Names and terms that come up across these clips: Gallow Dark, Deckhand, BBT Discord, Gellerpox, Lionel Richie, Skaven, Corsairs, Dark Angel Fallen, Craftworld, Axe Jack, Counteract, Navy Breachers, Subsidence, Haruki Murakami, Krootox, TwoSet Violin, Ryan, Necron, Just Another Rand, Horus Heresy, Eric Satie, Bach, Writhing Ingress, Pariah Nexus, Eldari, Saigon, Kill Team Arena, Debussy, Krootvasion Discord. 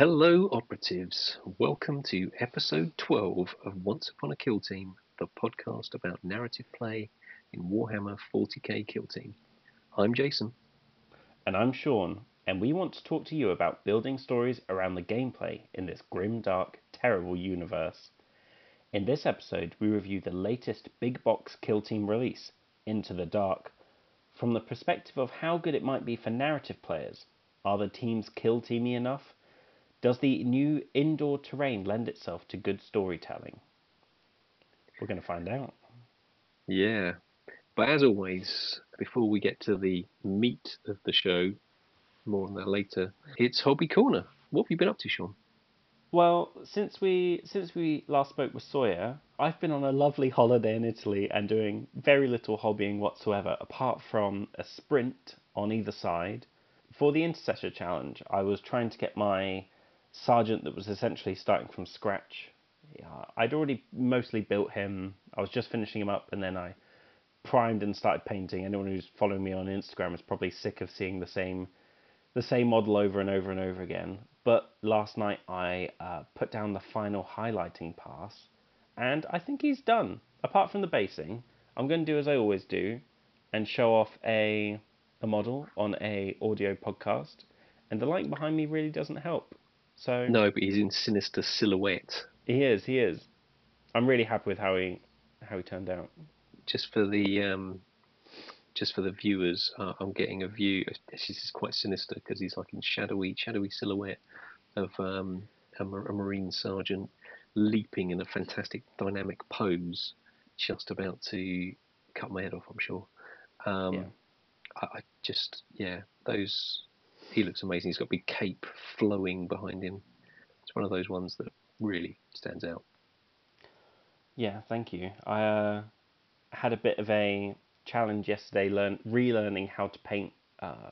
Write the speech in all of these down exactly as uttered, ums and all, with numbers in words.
Hello, operatives. Welcome to episode twelve of Once Upon a Kill Team, the podcast about narrative play in Warhammer forty K Kill Team. I'm Jason. And I'm Sean, and we want to talk to you about building stories around the gameplay in this grim, dark, terrible universe. In this episode, we review the latest big box Kill Team release, Into the Dark, from the perspective of how good it might be for narrative players. Are the teams kill teamy enough? Does the new indoor terrain lend itself to good storytelling? We're going to find out. Yeah. But as always, before we get to the meat of the show, more on that later, it's Hobby Corner. What have you been up to, Sean? Well, since we since we last spoke with Sawyer, I've been on a lovely holiday in Italy and doing very little hobbying whatsoever, apart from a sprint on either side. For the Intercessor Challenge, I was trying to get my sergeant that was essentially starting from scratch. Yeah, I'd already mostly built him. I was just finishing him up, and then I primed and started painting. Anyone who's following me on Instagram is probably sick of seeing the same the same model over and over and over again. But last night I uh, put down the final highlighting pass, and I think he's done. Apart from the basing, I'm going to do as I always do and show off a a model on a audio podcast, and the light behind me really doesn't help. So no, but he's in sinister silhouette. He is, he is. I'm really happy with how he how he turned out. Just for the um, just for the viewers, uh, I'm getting a view. This is quite sinister because he's like in shadowy, shadowy silhouette of um, a, a marine sergeant leaping in a fantastic dynamic pose, just about to cut my head off, I'm sure. Um, yeah. I, I just yeah, those. He looks amazing. He's got a big cape flowing behind him. It's one of those ones that really stands out. Yeah, thank you. I uh, had a bit of a challenge yesterday, learn relearning how to paint. Uh,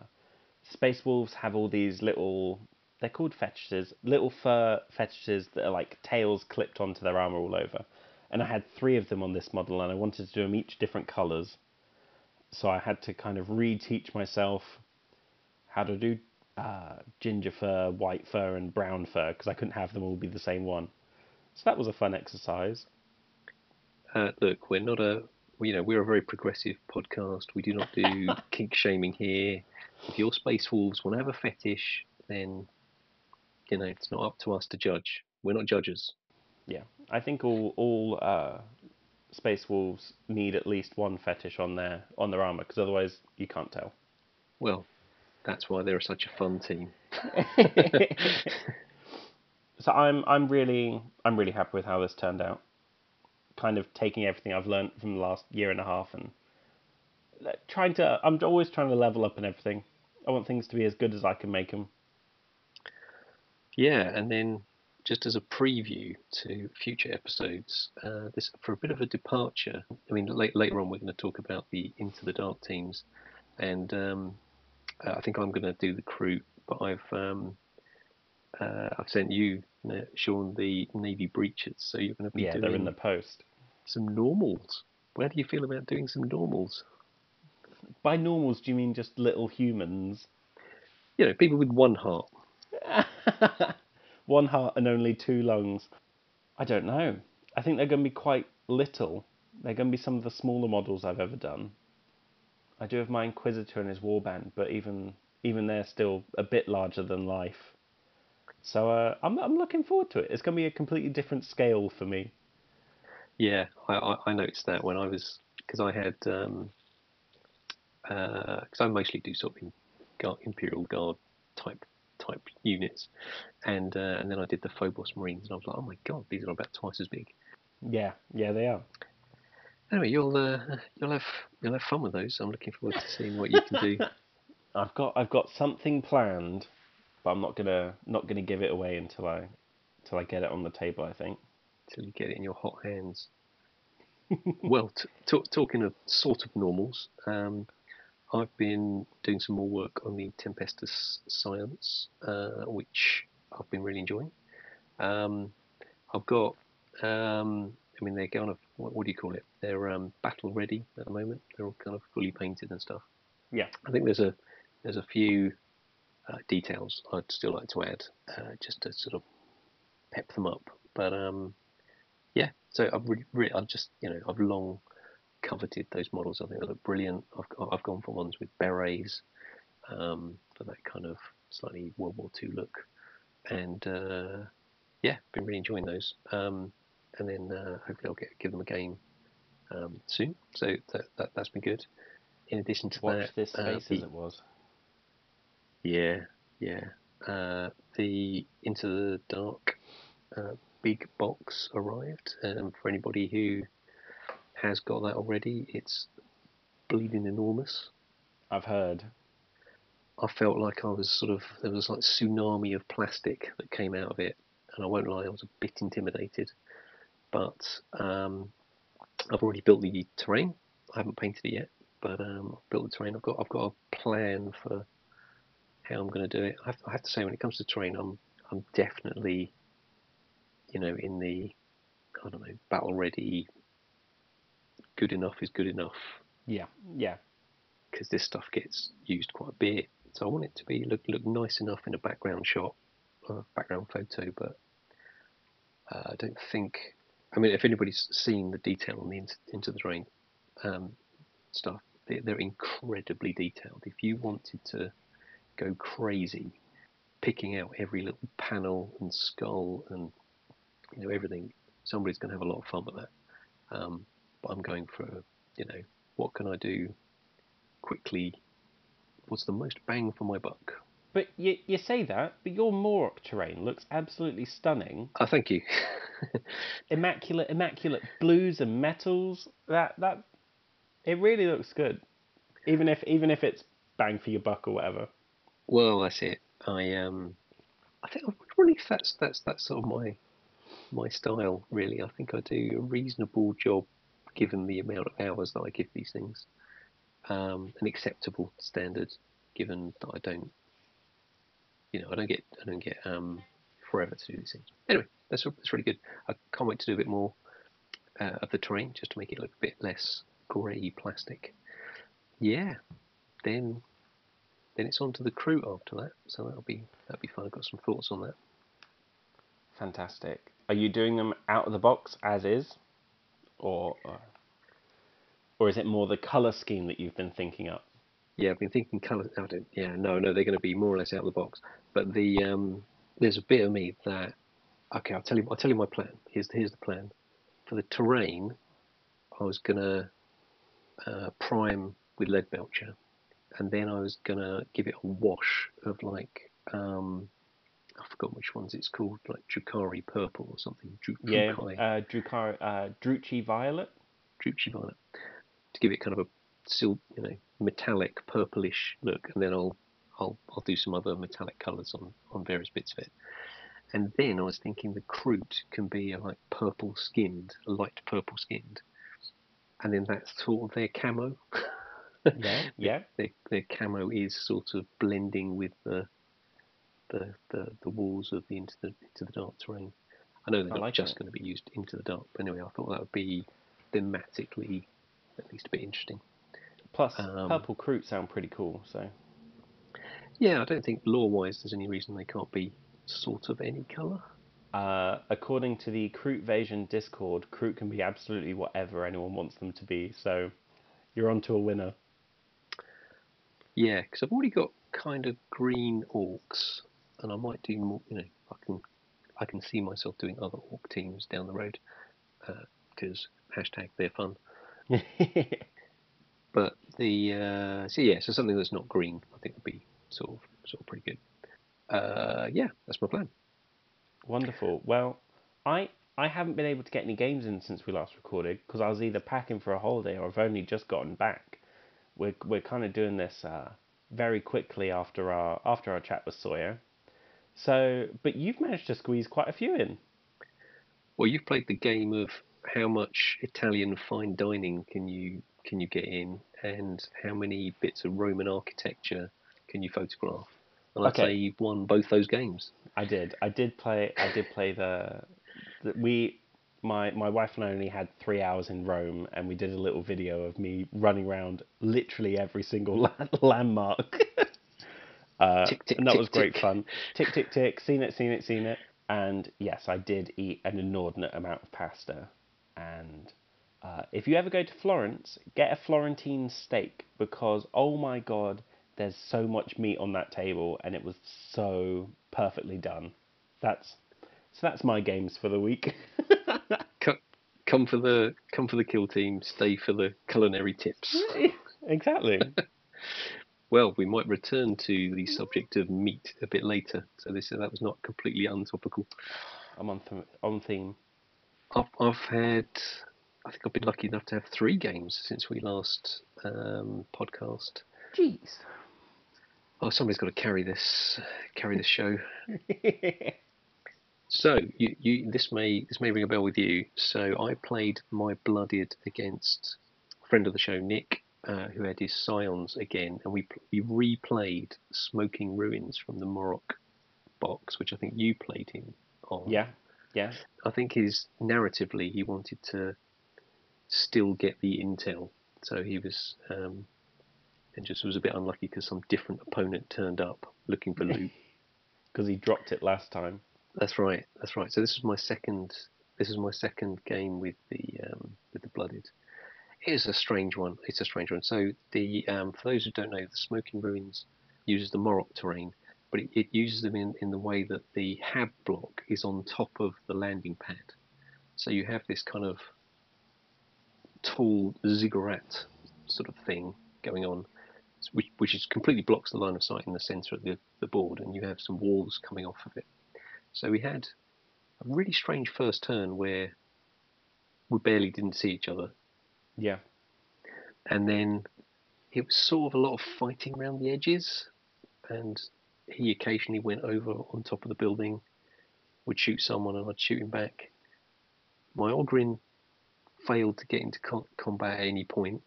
Space Wolves have all these little, they're called fetishes, little fur fetishes that are like tails clipped onto their armour all over. And I had three of them on this model, and I wanted to do them each different colours. So I had to kind of reteach myself how to do uh, ginger fur, white fur, and brown fur, because I couldn't have them all be the same one. So that was a fun exercise. Uh, look, we're not a, you know, we're a very progressive podcast. We do not do kink shaming here. If your Space Wolves want to have a fetish, then, you know, it's not up to us to judge. We're not judges. Yeah, I think all all uh, Space Wolves need at least one fetish on their on their armor, because otherwise you can't tell. Well, that's why they're such a fun team. So I'm I'm really I'm really happy with how this turned out. Kind of taking everything I've learned from the last year and a half and trying to I'm always trying to level up and everything. I want things to be as good as I can make them. Yeah, and then just as a preview to future episodes, uh, this for a bit of a departure. I mean, late, later on we're going to talk about the Into the Dark teams, and um, Uh, I think I'm going to do the Kroot, but I've um, uh, I've sent you, you know, Sean, the Navy Breachers, so you're going to be yeah, doing they're in the post. Some normals. Where do you feel about doing some normals? By normals, do you mean just little humans? You know, people with one heart. One heart and only two lungs. I don't know. I think they're going to be quite little. They're going to be some of the smaller models I've ever done. I do have my Inquisitor and his warband, but even even they're still a bit larger than life. So uh, I'm I'm looking forward to it. It's going to be a completely different scale for me. Yeah, I, I noticed that when I was because I had um, uh, cause I mostly do sort of Imperial Guard type type units, and uh, and then I did the Phobos Marines, and I was like, oh my god, these are about twice as big. Yeah, yeah, they are. Anyway, you'll uh, you'll have you'll have fun with those. I'm looking forward to seeing what you can do. I've got I've got something planned, but I'm not gonna not gonna give it away until I until I get it on the table. I think until you get it in your hot hands. Well, t- t- talking of sort of normals, um, I've been doing some more work on the Tempestus Science, uh, which I've been really enjoying. Um, I've got. Um, I mean, they're kind of, what, what do you call it? They're um, battle ready at the moment. They're all kind of fully painted and stuff. Yeah. I think there's a there's a few uh, details I'd still like to add, uh, just to sort of pep them up. But um, yeah, so I've really, really, I've just, you know, I've long coveted those models. I think they look brilliant. I've, I've gone for ones with berets, um, for that kind of slightly World War Two look, and uh, yeah, been really enjoying those. Um, and then uh, hopefully I'll get give them a game um, soon. So that, that that's been good. In addition to Watch that, this space uh, the, as it was. Yeah, yeah. Uh, the Into the Dark uh, big box arrived, and um, for anybody who has got that already, it's bleeding enormous. I've heard. I felt like I was sort of, there was like a tsunami of plastic that came out of it, and I won't lie, I was a bit intimidated. But um, I've already built the terrain. I haven't painted it yet, but um, I've built the terrain. I've got I've got a plan for how I'm going to do it. I have, I have to say, when it comes to terrain, I'm I'm definitely, you know, in the, I don't know, battle ready. Good enough is good enough. Yeah, yeah. Because this stuff gets used quite a bit, so I want it to be look look nice enough in a background shot, uh, background photo. But uh, I don't think. I mean, if anybody's seen the detail on the Into, into the Rain um, stuff, they, they're incredibly detailed. If you wanted to go crazy, picking out every little panel and skull and, you know, everything, somebody's going to have a lot of fun with that. Um, but I'm going for, you know, what can I do quickly? What's the most bang for my buck? But you, you say that, but your Moroch terrain looks absolutely stunning. Oh, thank you. immaculate, immaculate blues and metals. That that it really looks good, even if even if it's bang for your buck or whatever. Well, that's it. I um, I think I really that's that's that's sort of my my style really. I think I do a reasonable job given the amount of hours that I give these things, um, an acceptable standard given that I don't, you know, I don't get I don't get um forever to do these things. Anyway. That's, that's really good. I can't wait to do a bit more uh, of the terrain, just to make it look a bit less grey plastic. Yeah, then then it's on to the crew after that, so that'll be that'll be fun. I've got some thoughts on that. Fantastic. Are you doing them out of the box as is, or or is it more the colour scheme that you've been thinking up? Yeah, I've been thinking colour. I don't, yeah, no, no, they're going to be more or less out of the box. But the um, there's a bit of me that. Okay, I'll tell you. I'll tell you my plan. Here's here's the plan. For the terrain, I was gonna uh, prime with lead belcher, and then I was gonna give it a wash of like um, I forgot which ones it's called, like Drukari purple or something. Dru yeah, Drukari. uh, Drukari, uh, Druchi violet. Druchi violet. To give it kind of a still, you know, metallic purplish look, and then I'll I'll I'll do some other metallic colours on on various bits of it. And then I was thinking the Kroot can be a, like purple skinned, light purple skinned, and then that's sort of their camo. Yeah, yeah. Their, their camo is sort of blending with the the the, the walls of the into the into the dark terrain. I know they're I not like just it. going to be used into the dark, but anyway, I thought that would be thematically at least a bit interesting. Plus, um, purple Kroot sound pretty cool. So yeah, I don't think lore-wise there's any reason they can't be. Sort of any colour? Uh, according to the Krootvasion Discord, Kroot can be absolutely whatever anyone wants them to be, so you're on to a winner. Yeah, because I've already got kind of green orcs, and I might do more, you know, I can I can see myself doing other orc teams down the road, because uh, hashtag they're fun. But the, uh, so yeah, so something that's not green I think would be sort of, sort of pretty good. Uh, yeah, that's my plan. Wonderful. Well, I I haven't been able to get any games in since we last recorded because I was either packing for a holiday or I've only just gotten back. We're we're kind of doing this uh, very quickly after our after our chat with Sawyer. So, but you've managed to squeeze quite a few in. Well, you've played the game of how much Italian fine dining can you can you get in, and how many bits of Roman architecture can you photograph. And I'd okay. say you won both those games. I did. I did play. I did play the, the. We, my my wife and I only had three hours in Rome, and we did a little video of me running around literally every single landmark. Uh, tick, tick, and that tick, was great tick. fun. Tick, tick, tick. Seen it, seen it, seen it. And yes, I did eat an inordinate amount of pasta. And uh, if you ever go to Florence, get a Florentine steak, because, oh my God, there's so much meat on that table, and it was so perfectly done. That's so. That's my games for the week. come, come for the come for the kill team. Stay for the culinary tips. Exactly. Well, we might return to the subject of meat a bit later. So this that was not completely untopical. I'm on th- on theme. I've, I've had. I think I've been lucky enough to have three games since we last um, podcast. Jeez. Oh, somebody's got to carry this, carry this show. So you, you, this may, this may ring a bell with you. So I played My Blooded against a friend of the show, Nick, uh, who had his Scions again, and we we replayed Smoking Ruins from the Moroch box, which I think you played him on. Yeah, yeah. I think his narratively, he wanted to still get the intel, so he was. Um, And just was a bit unlucky because some different opponent turned up looking for loot. Because he dropped it last time. That's right. That's right. So this is my second. This is my second game with the um, with the Blooded. It is a strange one. It's a strange one. So the um, for those who don't know, the Smoking Ruins uses the Moroch terrain, but it, it uses them in, in the way that the hab block is on top of the landing pad. So you have this kind of tall ziggurat sort of thing going on. Which, which is completely blocks the line of sight in the centre of the, the board, and you have some walls coming off of it. So we had a really strange first turn where we barely didn't see each other. Yeah. And then it was sort of a lot of fighting around the edges, and he occasionally went over on top of the building, would shoot someone, and I'd shoot him back. My Ogryn failed to get into combat at any point,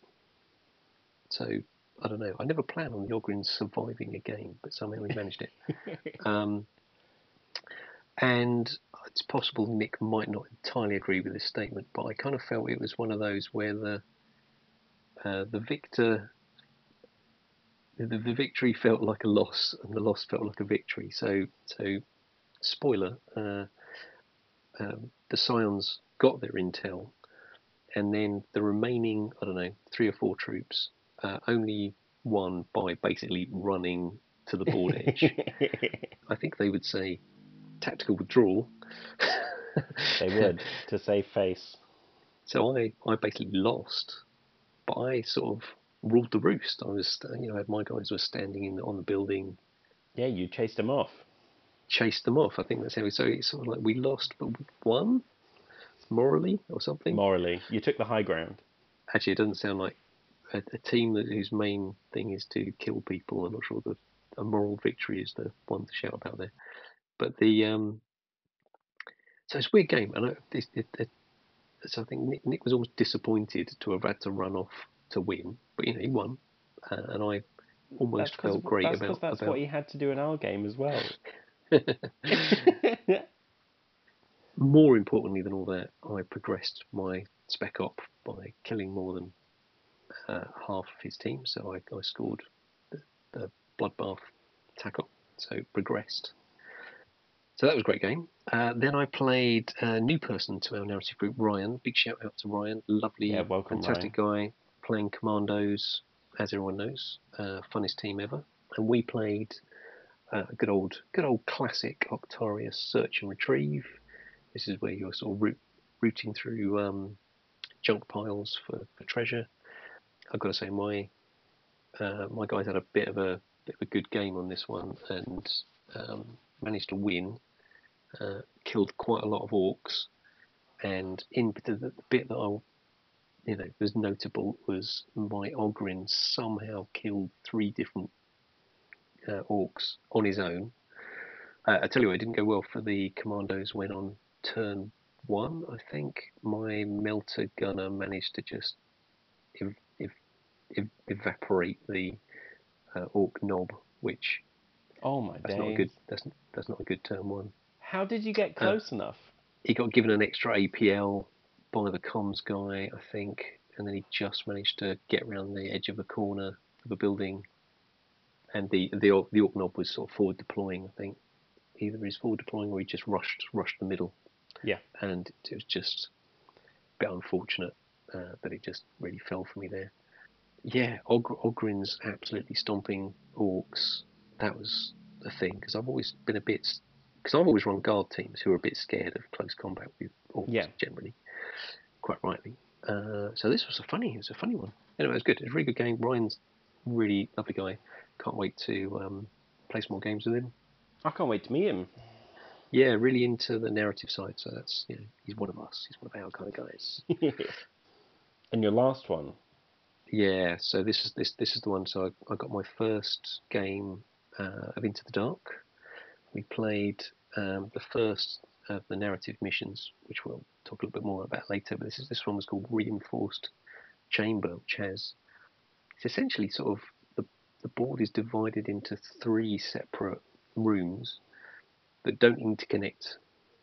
so I don't know. I never planned on the Ogryn surviving a game, but somehow we managed it. um, and it's possible Nick might not entirely agree with this statement, but I kind of felt it was one of those where the uh, the victor, the, the victory felt like a loss, and the loss felt like a victory. So, so spoiler: uh, um, the Scions got their intel, and then the remaining, I don't know, three or four troops. Uh, only won by basically running to the board edge. I think they would say tactical withdrawal. They would, to save face. So I, I basically lost, but I sort of ruled the roost. I was, you know, my guys were standing in on the building. Yeah, you chased them off. Chased them off. I think that's how we. So it's sort of like we lost, but we won morally or something. Morally, you took the high ground. Actually, it doesn't sound like. A, a team that, whose main thing is to kill people. I'm not sure that a moral victory is the one to shout about there. But the um, so it's a weird game, and I, it, it, it, so I think Nick, Nick was almost disappointed to have had to run off to win, but you know he won, uh, and I almost that's felt great that's about that's about... what he had to do in our game as well. More importantly than all that, I progressed my spec op by killing more than. Uh, half of his team, so I, I scored the, the Bloodbath tackle, so progressed. So that was a great game. Uh, then I played a new person to our narrative group, Ryan. Big shout out to Ryan, lovely, yeah, welcome, fantastic Ryan. Guy, playing Commandos, as everyone knows, uh, funnest team ever. And we played uh, a good old, good old classic Octarius search and retrieve. This is where you're sort of root, rooting through um, junk piles for, for treasure. I've got to say, my uh, my guys had a bit of a bit of a good game on this one and um, managed to win. Uh, killed quite a lot of orcs, and in the, the bit that I, you know, was notable was my Ogryn somehow killed three different uh, orcs on his own. Uh, I tell you what, it didn't go well for the Commandos when on turn one, I think my Melter Gunner managed to just. Ev- evaporate the uh, orc knob, which oh my that's days. not a good that's that's not a good turn one. How did you get close uh, enough? He got given an extra A P L by the comms guy, I think, and then he just managed to get around the edge of a corner of a building and the the the Orc Knob was sort of forward deploying. I think either he's forward deploying or he just rushed rushed the middle. Yeah, and it was just a bit unfortunate uh, that it just really fell for me there. Yeah, Og Ogrin's absolutely stomping orcs. That was the thing, because I've always been a bit, because I've always run guard teams who are a bit scared of close combat with orcs, yeah. generally, quite rightly. Uh, so this was a funny, it was a funny one. Anyway, it was good. It was a really good game. Ryan's really lovely guy. Can't wait to um, play some more games with him. I can't wait to meet him. Yeah, really into the narrative side. So that's, you know, he's one of us. He's one of our kind of guys. And your last one. Yeah. So this is this this is the one. So I, I got my first game uh, of Into the Dark. We played um, the first of the narrative missions, which we'll talk a little bit more about later. But this is this one was called Reinforced Chamber, which has it's essentially sort of the the board is divided into three separate rooms that don't interconnect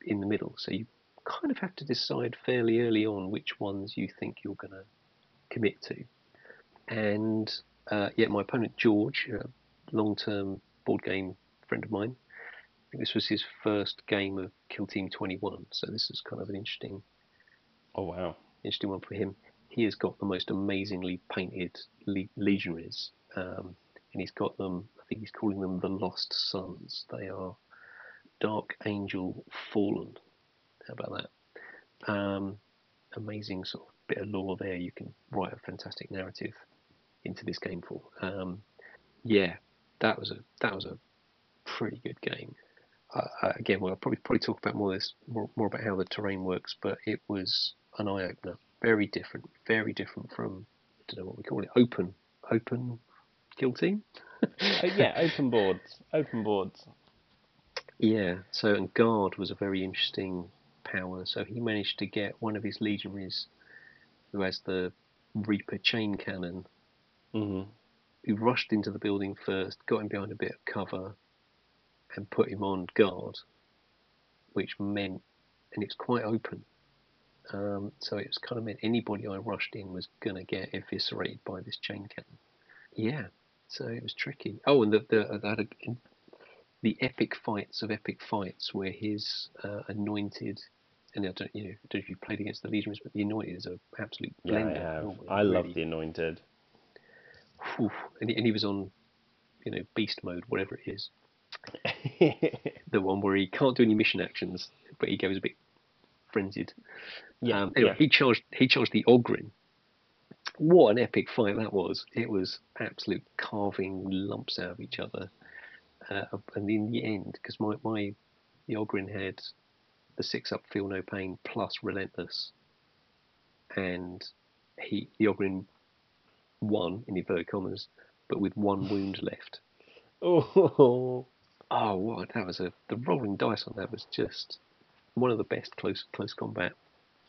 in the middle. So you kind of have to decide fairly early on which ones you think you're going to commit to. And uh, yeah, my opponent George, a long-term board game friend of mine, I think this was his first game of Kill Team twenty-one, so this is kind of an interesting, oh wow, interesting one for him. He has got the most amazingly painted le legionaries, um, and he's got them. I think he's calling them the Lost Sons. They are Dark Angel Fallen. How about that? Um, amazing sort of bit of lore there. You can write a fantastic narrative into this game for. Um, yeah, that was a that was a pretty good game. Uh, again, well, I'll probably probably talk about more this more, more about how the terrain works, but it was an eye opener. Very different, very different from I don't know what we call it. Open, open Kill Team. Yeah, open boards, open boards. Yeah. So and Guard was a very interesting power. So he managed to get one of his legionaries, who has the Reaper chain cannon, mm-hmm. who rushed into the building first, got him behind a bit of cover, and put him on guard, which meant, and it's quite open, um, so it was kind of meant anybody I rushed in was going to get eviscerated by this chain cannon. Yeah, so it was tricky. Oh, and the the, the, the epic fights of epic fights where his uh, anointed, and I don't, you know, don't know if you played against the legionaries, but the anointed is an absolute blender. Yeah, I have. Normally, I love really. the anointed. Oof, and, he, and he was on, you know, beast mode, whatever it is. The one where he can't do any mission actions, but he goes a bit frenzied. Yeah, um, anyway, yeah. he charged. He charged the Ogrin. What an epic fight that was! It was absolute carving lumps out of each other. Uh, and in the end, because my my the Ogrin had the six up, feel no pain plus relentless, and he the Ogrin won in inverted commas, but with one wound left. Oh. Oh, what that was a the rolling dice on that was just one of the best close close combat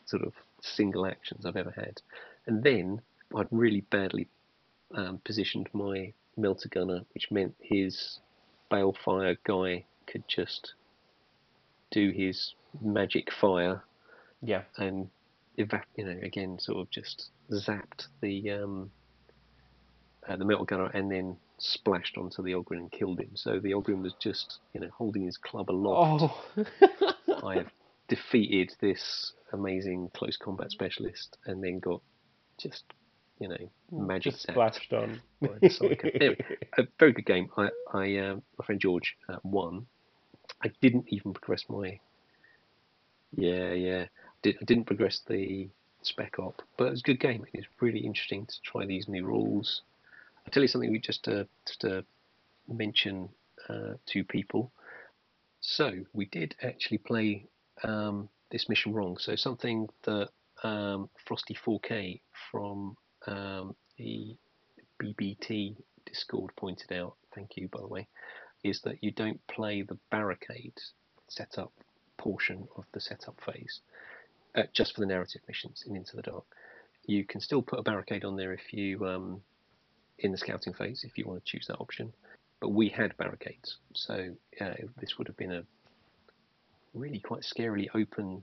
sort of single actions I've ever had. And then I'd really badly um, positioned my melter gunner, which meant his balefire guy could just do his magic fire, yeah, and evap you know again sort of just zapped the um, uh, the melter gunner and then splashed onto the Ogrin and killed him. So the Ogrin was just, you know, holding his club aloft. Oh. I have defeated this amazing close combat specialist and then got just, you know, magic just splashed on. Anyway, a very good game. I, I, um, my friend George uh, won. I didn't even progress my. Yeah, yeah. Did, I didn't progress the spec op, but it was a good game. It was really interesting to try these new rules. I'll tell you something we just to, just to mention uh, to people. So we did actually play um, this mission wrong. So something that um, Frosty four K from um, the B B T Discord pointed out, thank you by the way, is that you don't play the barricade setup portion of the setup phase uh, just for the narrative missions in Into the Dark. You can still put a barricade on there if you... Um, in the scouting phase, if you want to choose that option, but we had barricades, so uh, this would have been a really quite scarily open,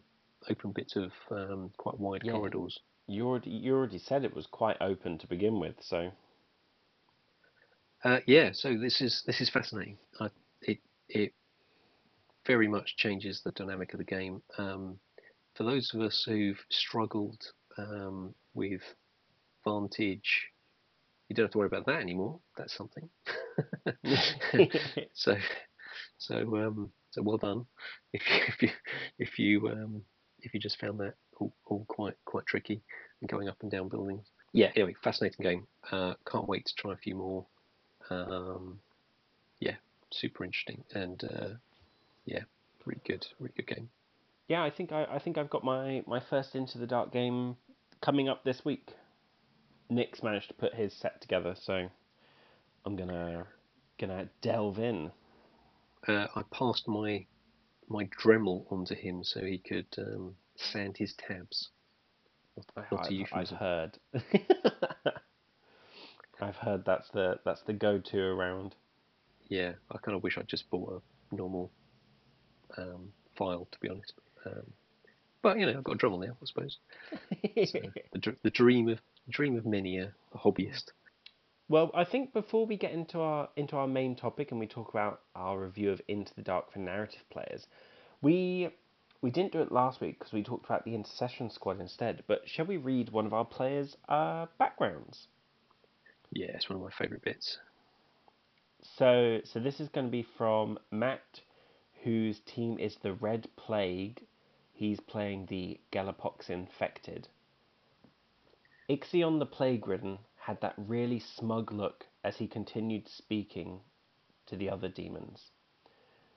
open bits of um, quite wide yeah. corridors. You already you already said it was quite open to begin with, so Uh, yeah, so this is this is fascinating. I, it it very much changes the dynamic of the game. Um, for those of us who've struggled um, with Vantage, you don't have to worry about that anymore. That's something. so so um, so well done if you if you if you, um, if you just found that all, all quite quite tricky and going up and down buildings. Yeah, anyway, fascinating game. Uh, can't wait to try a few more. Um, yeah, super interesting, and uh, yeah, pretty good, really good game. Yeah, I think I, I think I've got my my first Into the Dark game coming up this week. Nick's managed to put his set together, so I'm gonna gonna delve in. Uh, I passed my my Dremel onto him so he could um, sand his tabs. Not, not I've, a I've heard. I've heard that's the that's the go-to around. Yeah, I kind of wish I'd just bought a normal um, file, to be honest. Um, but you know, I've got a Dremel now, I suppose. So, the, the dream of dream of many a, a hobbyist. Well, I think before we get into our into our main topic and we talk about our review of Into the Dark for narrative players, we we didn't do it last week because we talked about the Intercession Squad instead. But shall we read one of our players' uh, backgrounds? Yeah, it's one of my favourite bits. So, so this is going to be from Matt, whose team is the Red Plague. He's playing the Gellerpox infected. Ixion the Plague-ridden had that really smug look as he continued speaking to the other demons,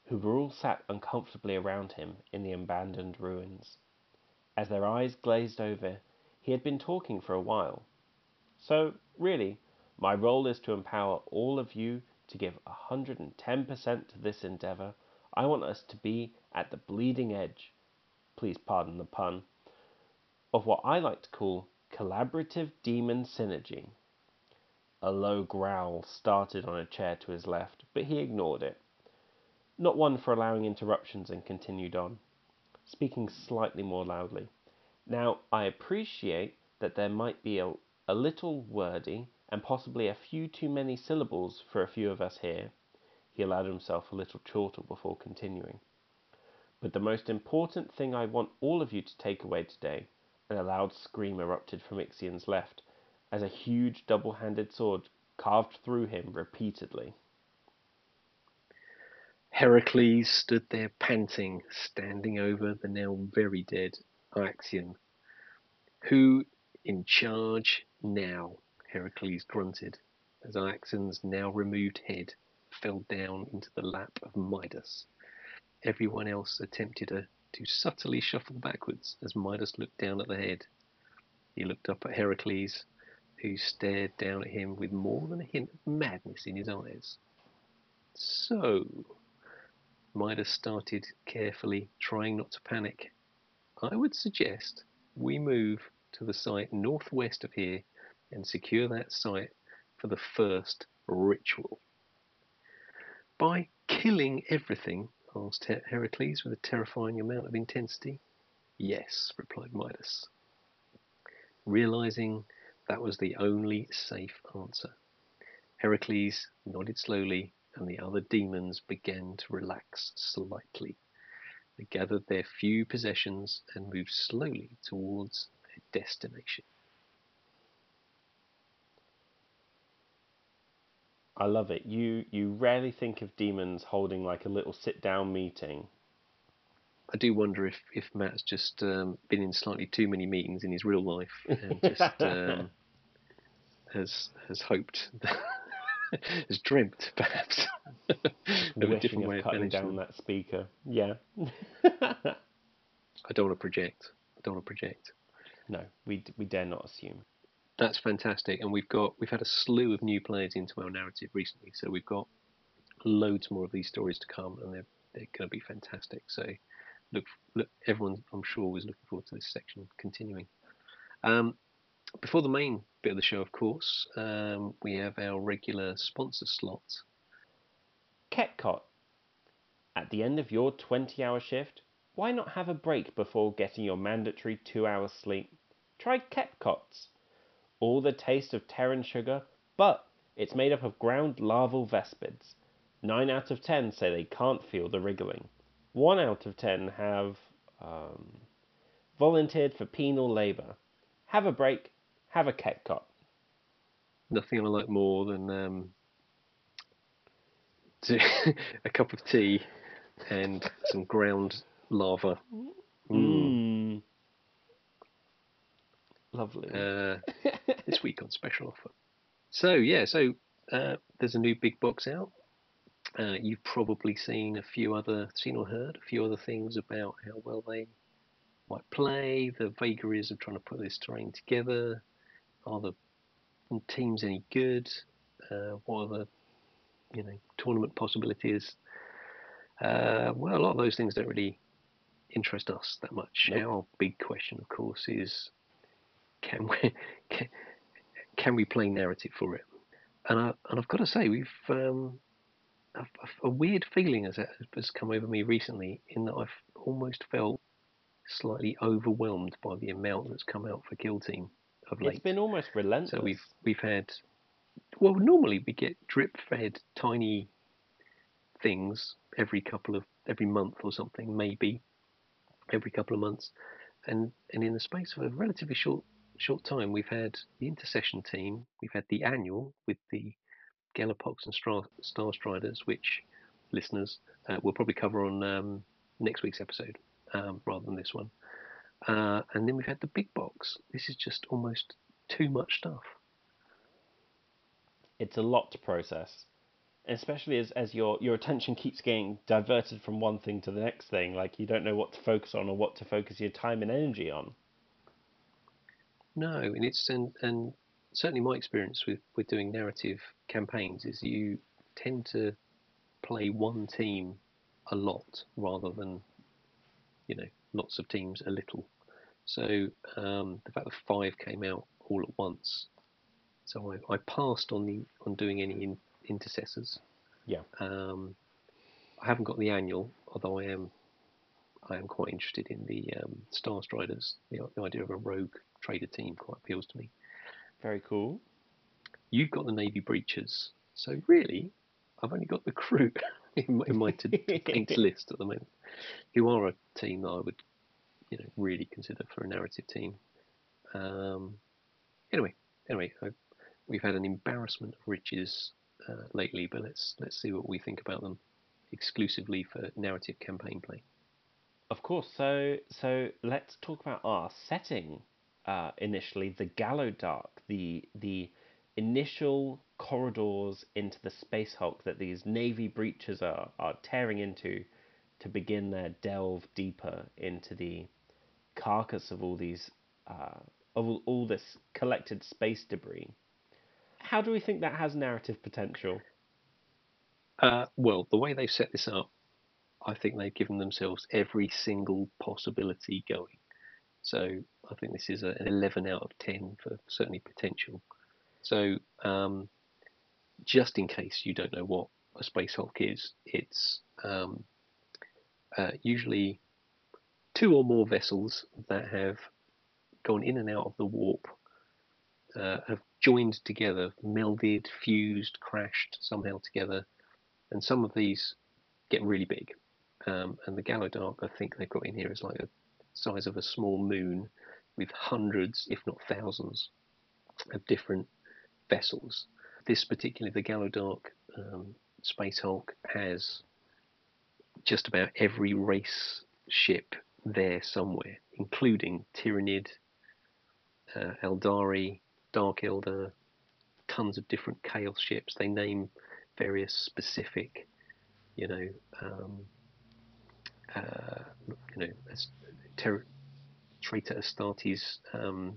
who were all sat uncomfortably around him in the abandoned ruins. As their eyes glazed over, he had been talking for a while. So, really, my role is to empower all of you to give one hundred ten percent to this endeavour. I want us to be at the bleeding edge, please pardon the pun, of what I like to call collaborative demon synergy. A low growl started on a chair to his left, but he ignored it. Not one for allowing interruptions, and continued on, speaking slightly more loudly. Now, I appreciate that there might be a, a little wordy, and possibly a few too many syllables for a few of us here. He allowed himself a little chortle before continuing. But the most important thing I want all of you to take away today, and a loud scream erupted from Ixion's left, as a huge double-handed sword carved through him repeatedly. Heracles stood there panting, standing over the now very dead Ixion. Who in charge now? Heracles grunted, as Ixion's now-removed head fell down into the lap of Midas. Everyone else attempted a, to subtly shuffle backwards as Midas looked down at the head. He looked up at Heracles, who stared down at him with more than a hint of madness in his eyes. So, Midas started carefully, trying not to panic. I would suggest we move to the site northwest of here and secure that site for the first ritual. By killing everything? Asked Her- Heracles with a terrifying amount of intensity. Yes, replied Midas, realizing that was the only safe answer. Heracles nodded slowly, and the other demons began to relax slightly. They gathered their few possessions and moved slowly towards their destination. I love it. You you rarely think of demons holding like a little sit-down meeting. I do wonder if, if Matt's just um, been in slightly too many meetings in his real life and just um, has has hoped, has dreamt perhaps of a different way of cutting down that speaker. Yeah. I don't want to project. I don't want to project. No, we we dare not assume. That's fantastic, and we've got we've had a slew of new players into our narrative recently, so we've got loads more of these stories to come, and they're they're going to be fantastic. So, look, look, everyone I'm sure was looking forward to this section continuing. Um, before the main bit of the show, of course, um, we have our regular sponsor slot. Kepcot. At the end of your twenty-hour shift, why not have a break before getting your mandatory two hours sleep? Try Kepcots. All the taste of Terran sugar, but It's made up of ground larval vespids. Nine out of ten say they can't feel the wriggling. One out of ten have um, volunteered for penal labour. Have a break. Have a Kepcot. Nothing I like more than um, a cup of tea and some ground lava. Mm. Mm. Lovely. Uh, this week on Special Offer. So, yeah, so uh, there's a new big box out. Uh, you've probably seen a few other, seen or heard a few other things about how well they might play, the vagaries of trying to put this terrain together. Are the teams any good? Uh, what are the, you know, tournament possibilities? Uh, well, a lot of those things don't really interest us that much. Nope. Our big question, of course, is can we can, can we play narrative for it? And I and I've got to say we've um, a, a weird feeling has has come over me recently in that I've almost felt slightly overwhelmed by the amount that's come out for Kill Team of late. It's been almost relentless. So we've we've had well normally we get drip fed tiny things every couple of every month or something maybe. Every couple of months, and and in the space of a relatively short short time, we've had the intercession team, we've had the annual with the Gellerpox and Star, Starstriders, which listeners uh, will probably cover on um, next week's episode um, rather than this one, uh, and then we've had the big box. This is just almost too much stuff. It's a lot to process, especially as, as your, your attention keeps getting diverted from one thing to the next thing. Like, you don't know what to focus on or what to focus your time and energy on. No, and it's and, and certainly my experience with, with doing narrative campaigns is you tend to play one team a lot rather than, you know, lots of teams a little. So um, the fact that five came out all at once. So I, I passed on the on doing any... In, intercessors. Yeah. Um, I haven't got the annual, although I am I am quite interested in the um, Starstriders. The, the idea of a rogue trader team quite appeals to me. Very cool. You've got the Navy Breachers. So really, I've only got the crew in my, in my to, to list at the moment, who are a team that I would, you know, really consider for a narrative team. Um, anyway, anyway, I, we've had an embarrassment of riches Uh, lately, but let's let's see what we think about them exclusively for narrative campaign play. Of course. So so let's talk about our setting uh, initially. The Gallow Dark, the the initial corridors into the Space Hulk that these Navy Breachers are are tearing into to begin their delve deeper into the carcass of all these uh, of all, all this collected space debris. How do we think that has narrative potential? Uh, well, the way they've set this up, I think they've given themselves every single possibility going. So I think this is a, an eleven out of ten for certainly potential. So um, just in case you don't know what a Space Hulk is, it's um, uh, usually two or more vessels that have gone in and out of the warp, uh, have joined together, melded, fused, crashed somehow together, and some of these get really big. Um, and the Gallow Dark, I think they've got in here, is like the size of a small moon with hundreds, if not thousands, of different vessels. This particular, the Gallow Dark um, Space Hulk, has just about every race ship there somewhere, including Tyranid, uh, Eldari, Dark Elder, tons of different Chaos ships. They name various specific, you know, um, uh, you know, as ter- Traitor Astartes um,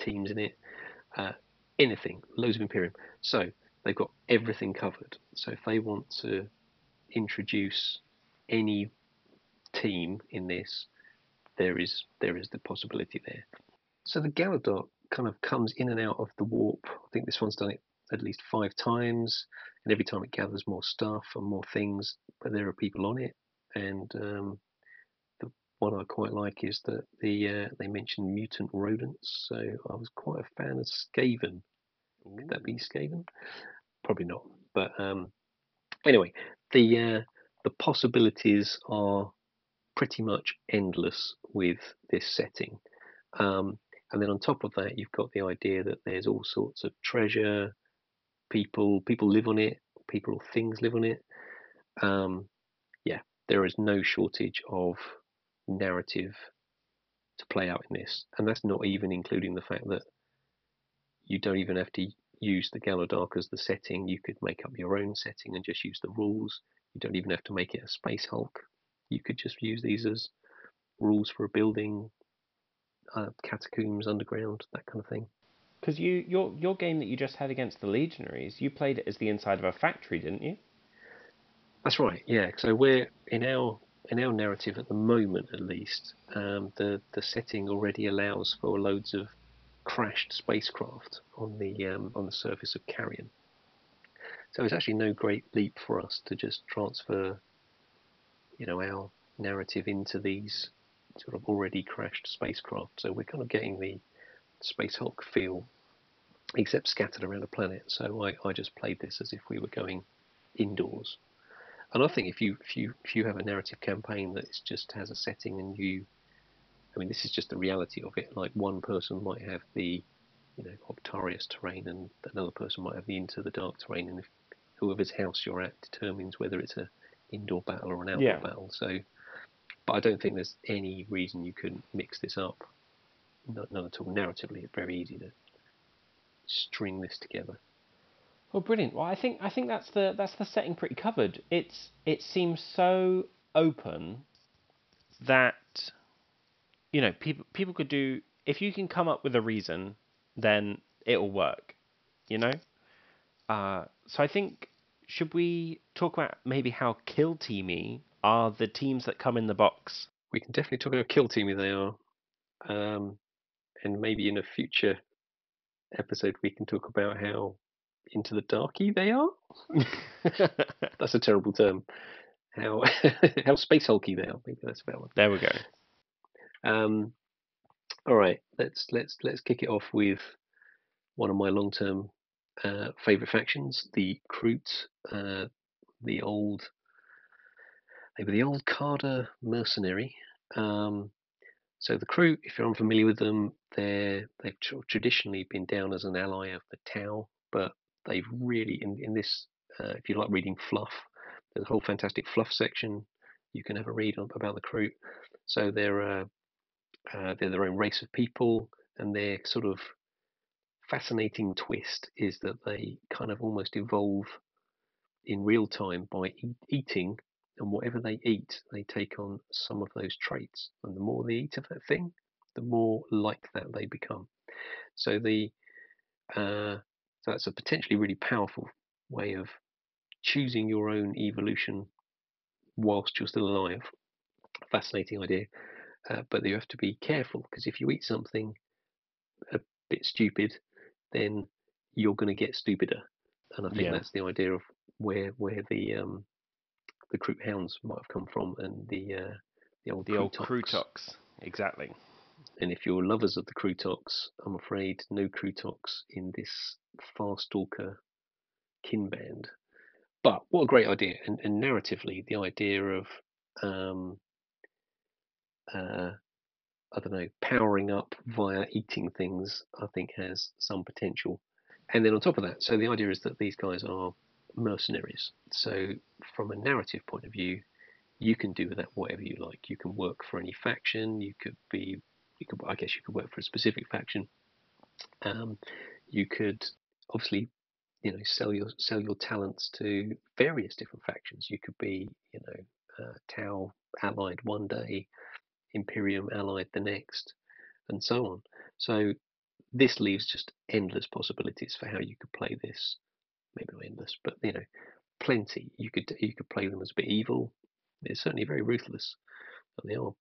teams in it. Uh, anything, loads of Imperium. So they've got everything covered. So if they want to introduce any team in this, there is there is the possibility there. So the Gallow Dark kind of comes in and out of the warp. I think this one's done it at least five times, and every time it gathers more stuff and more things, but there are people on it. And um, the one I quite like is that the uh, they mentioned mutant rodents, so I was quite a fan of Skaven. Could that be Skaven? Probably not. But um, anyway, the uh, the possibilities are pretty much endless with this setting. Um, and then on top of that, you've got the idea that there's all sorts of treasure. People, people live on it. People or things live on it. Um, yeah, there is no shortage of narrative to play out in this, and that's not even including the fact that you don't even have to use the Gellerdark as the setting. You could make up your own setting and just use the rules. You don't even have to make it a Space Hulk. You could just use these as rules for a building, uh, catacombs, underground, that kind of thing. Because you, your your game that you just had against the Legionaries, you played it as the inside of a factory, didn't you? That's right. Yeah. So we're in our in our narrative at the moment, at least. Um, the the setting already allows for loads of crashed spacecraft on the um, on the surface of Carrion. So it's actually no great leap for us to just transfer, you know, our narrative into these sort of already crashed spacecraft. So we're kind of getting the Space Hulk feel, except scattered around a planet. So I, I just played this as if we were going indoors. And I think if you if you if you have a narrative campaign that just has a setting and you, I mean, this is just the reality of it. Like one person might have the, you know, Octarius terrain, and another person might have the Into the Dark terrain, and if whoever's house you're at determines whether it's a indoor battle or an outdoor yeah. battle. So, but I don't think there's any reason you couldn't mix this up. Not, not at all. Narratively, it's very easy to string this together. Well, brilliant. Well, I think I think that's the that's the setting pretty covered. It's it seems so open that, you know, people people could do, if you can come up with a reason, then it'll work, you know. Uh, so I think, should we talk about maybe how kill teamy are the teams that come in the box? We can definitely talk about how kill teamy they are. Um, and maybe in a future episode we can talk about how into the darky they are. That's a terrible term. How how space hulky they are. Maybe that's about one. There we go. Um, all right, let's let's let's kick it off with one of my long term uh, favourite factions, the Kroot, uh, the old they were the old Carder mercenary. Um, So the Kroot, if you're unfamiliar with them, they're, they've tr- traditionally been down as an ally of the Tau, but they've really, in, in this, uh, if you like reading fluff, there's a whole fantastic fluff section you can have a read on, about the Kroot. So they're, uh, uh, they're their own race of people, and their sort of fascinating twist is that they kind of almost evolve in real time by e- eating. And whatever they eat, they take on some of those traits. And the more they eat of that thing, the more like that they become. So the uh, so that's a potentially really powerful way of choosing your own evolution whilst you're still alive. Fascinating idea. Uh, but you have to be careful, because if you eat something a bit stupid, then you're going to get stupider. And I think yeah. that's the idea of where where the... Um, the Kroot hounds might have come from, and the uh, the old the Krootox. old Krootox, exactly. And if you're lovers of the Krootox, I'm afraid no Krootox in this Farstalker kinband. But what a great idea! And, and narratively, the idea of um, uh, I don't know, powering up via eating things, I think has some potential. And then on top of that, so the idea is that these guys are mercenaries. So from a narrative point of view, you can do with that whatever you like. You can work for any faction. You could be, you could, I guess you could work for a specific faction. Um, you could obviously, you know, sell your sell your talents to various different factions. You could be, you know, uh, Tau allied one day, Imperium allied the next, and so on. So this leaves just endless possibilities for how you could play this. Maybe not endless, but you know, plenty. You could you could play them as a bit evil. They're certainly very ruthless, and they are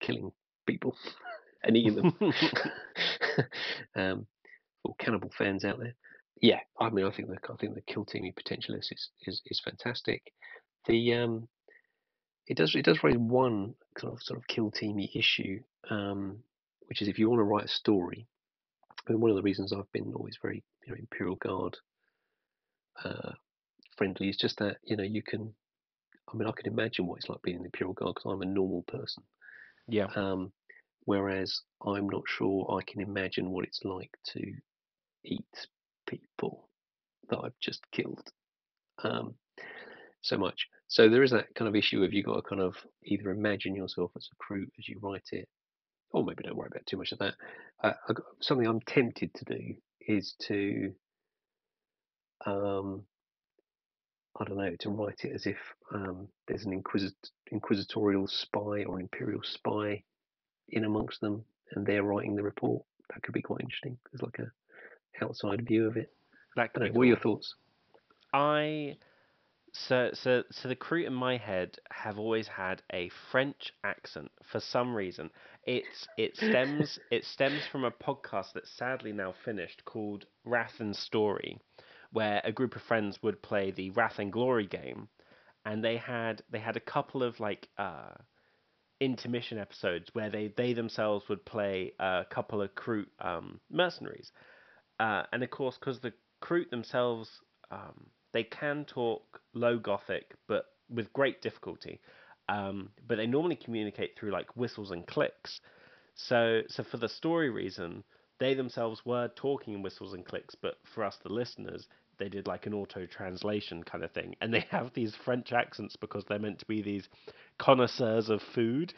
killing people and eating them. um, for cannibal fans out there, yeah. I mean, I think the I think the kill teamy potential is, is is fantastic. The um, it does it does raise one kind of sort of kill teamy issue, um, which is if you want to write a story, And one of the reasons I've been always very, you know, Imperial Guard uh, friendly is just that, you know, you can, I mean, I can imagine what it's like being an Imperial Guard because I'm a normal person. Yeah. Um, whereas I'm not sure I can imagine what it's like to eat people that I've just killed um, so much. So there is that kind of issue of you've got to kind of either imagine yourself as a crew as you write it, or maybe don't worry about too much of that. Uh, I got, something I'm tempted to do is to, um, I don't know, to write it as if um, there's an inquisit inquisitorial spy or imperial spy in amongst them, and they're writing the report. That could be quite interesting. There's like a outside view of it. Like, I don't know, what are your thoughts? I so so so the crew in my head have always had a French accent for some reason. It's it stems it stems from a podcast that's sadly now finished called Wrath and Story, where a group of friends would play the Wrath and Glory game, and they had they had a couple of like uh, intermission episodes where they they themselves would play a couple of crew um, mercenaries, uh, and of course because the crew themselves. Um, They can talk low Gothic, but with great difficulty. Um, but they normally communicate through like whistles and clicks. So, so for the story reason, they themselves were talking in whistles and clicks. But for us, the listeners, they did like an auto translation kind of thing, and they have these French accents because they're meant to be these connoisseurs of food.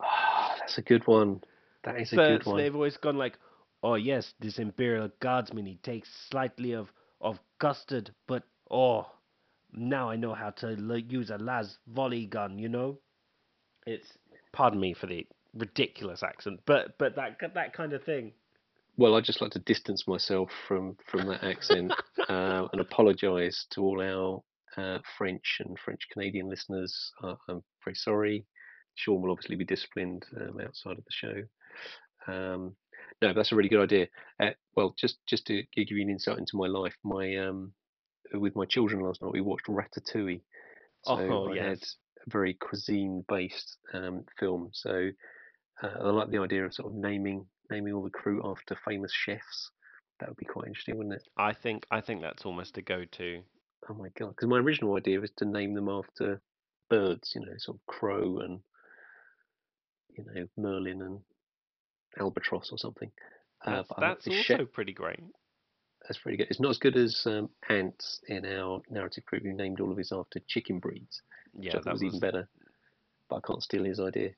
Oh, that's a good one. That is so, a good so one. They've always gone like, "Oh yes, this Imperial Guardsman, he takes slightly of." of custard, but oh, now I know how to l use a las volley gun, you know?" It's, pardon me for the ridiculous accent, but but that that kind of thing. Well, I just like to distance myself from, from that accent uh, and apologise to all our uh, French and French-Canadian listeners. Uh, I'm very sorry. Sean will obviously be disciplined um, outside of the show. Um, No, that's a really good idea. Uh, well, just just to give you an insight into my life, my um, with my children last night we watched Ratatouille. So oh, I yes. had a very cuisine-based um, film. So uh, I like the idea of sort of naming naming all the crew after famous chefs. That would be quite interesting, wouldn't it? I think I think that's almost a go-to. Oh my god! Because my original idea was to name them after birds, you know, sort of crow and you know merlin and albatross or something. That's, uh, that's also pretty great. That's pretty good. It's not as good as um, Ants in our narrative group, who named all of his after chicken breeds. Yeah, that was, was even better. But I can't steal his idea.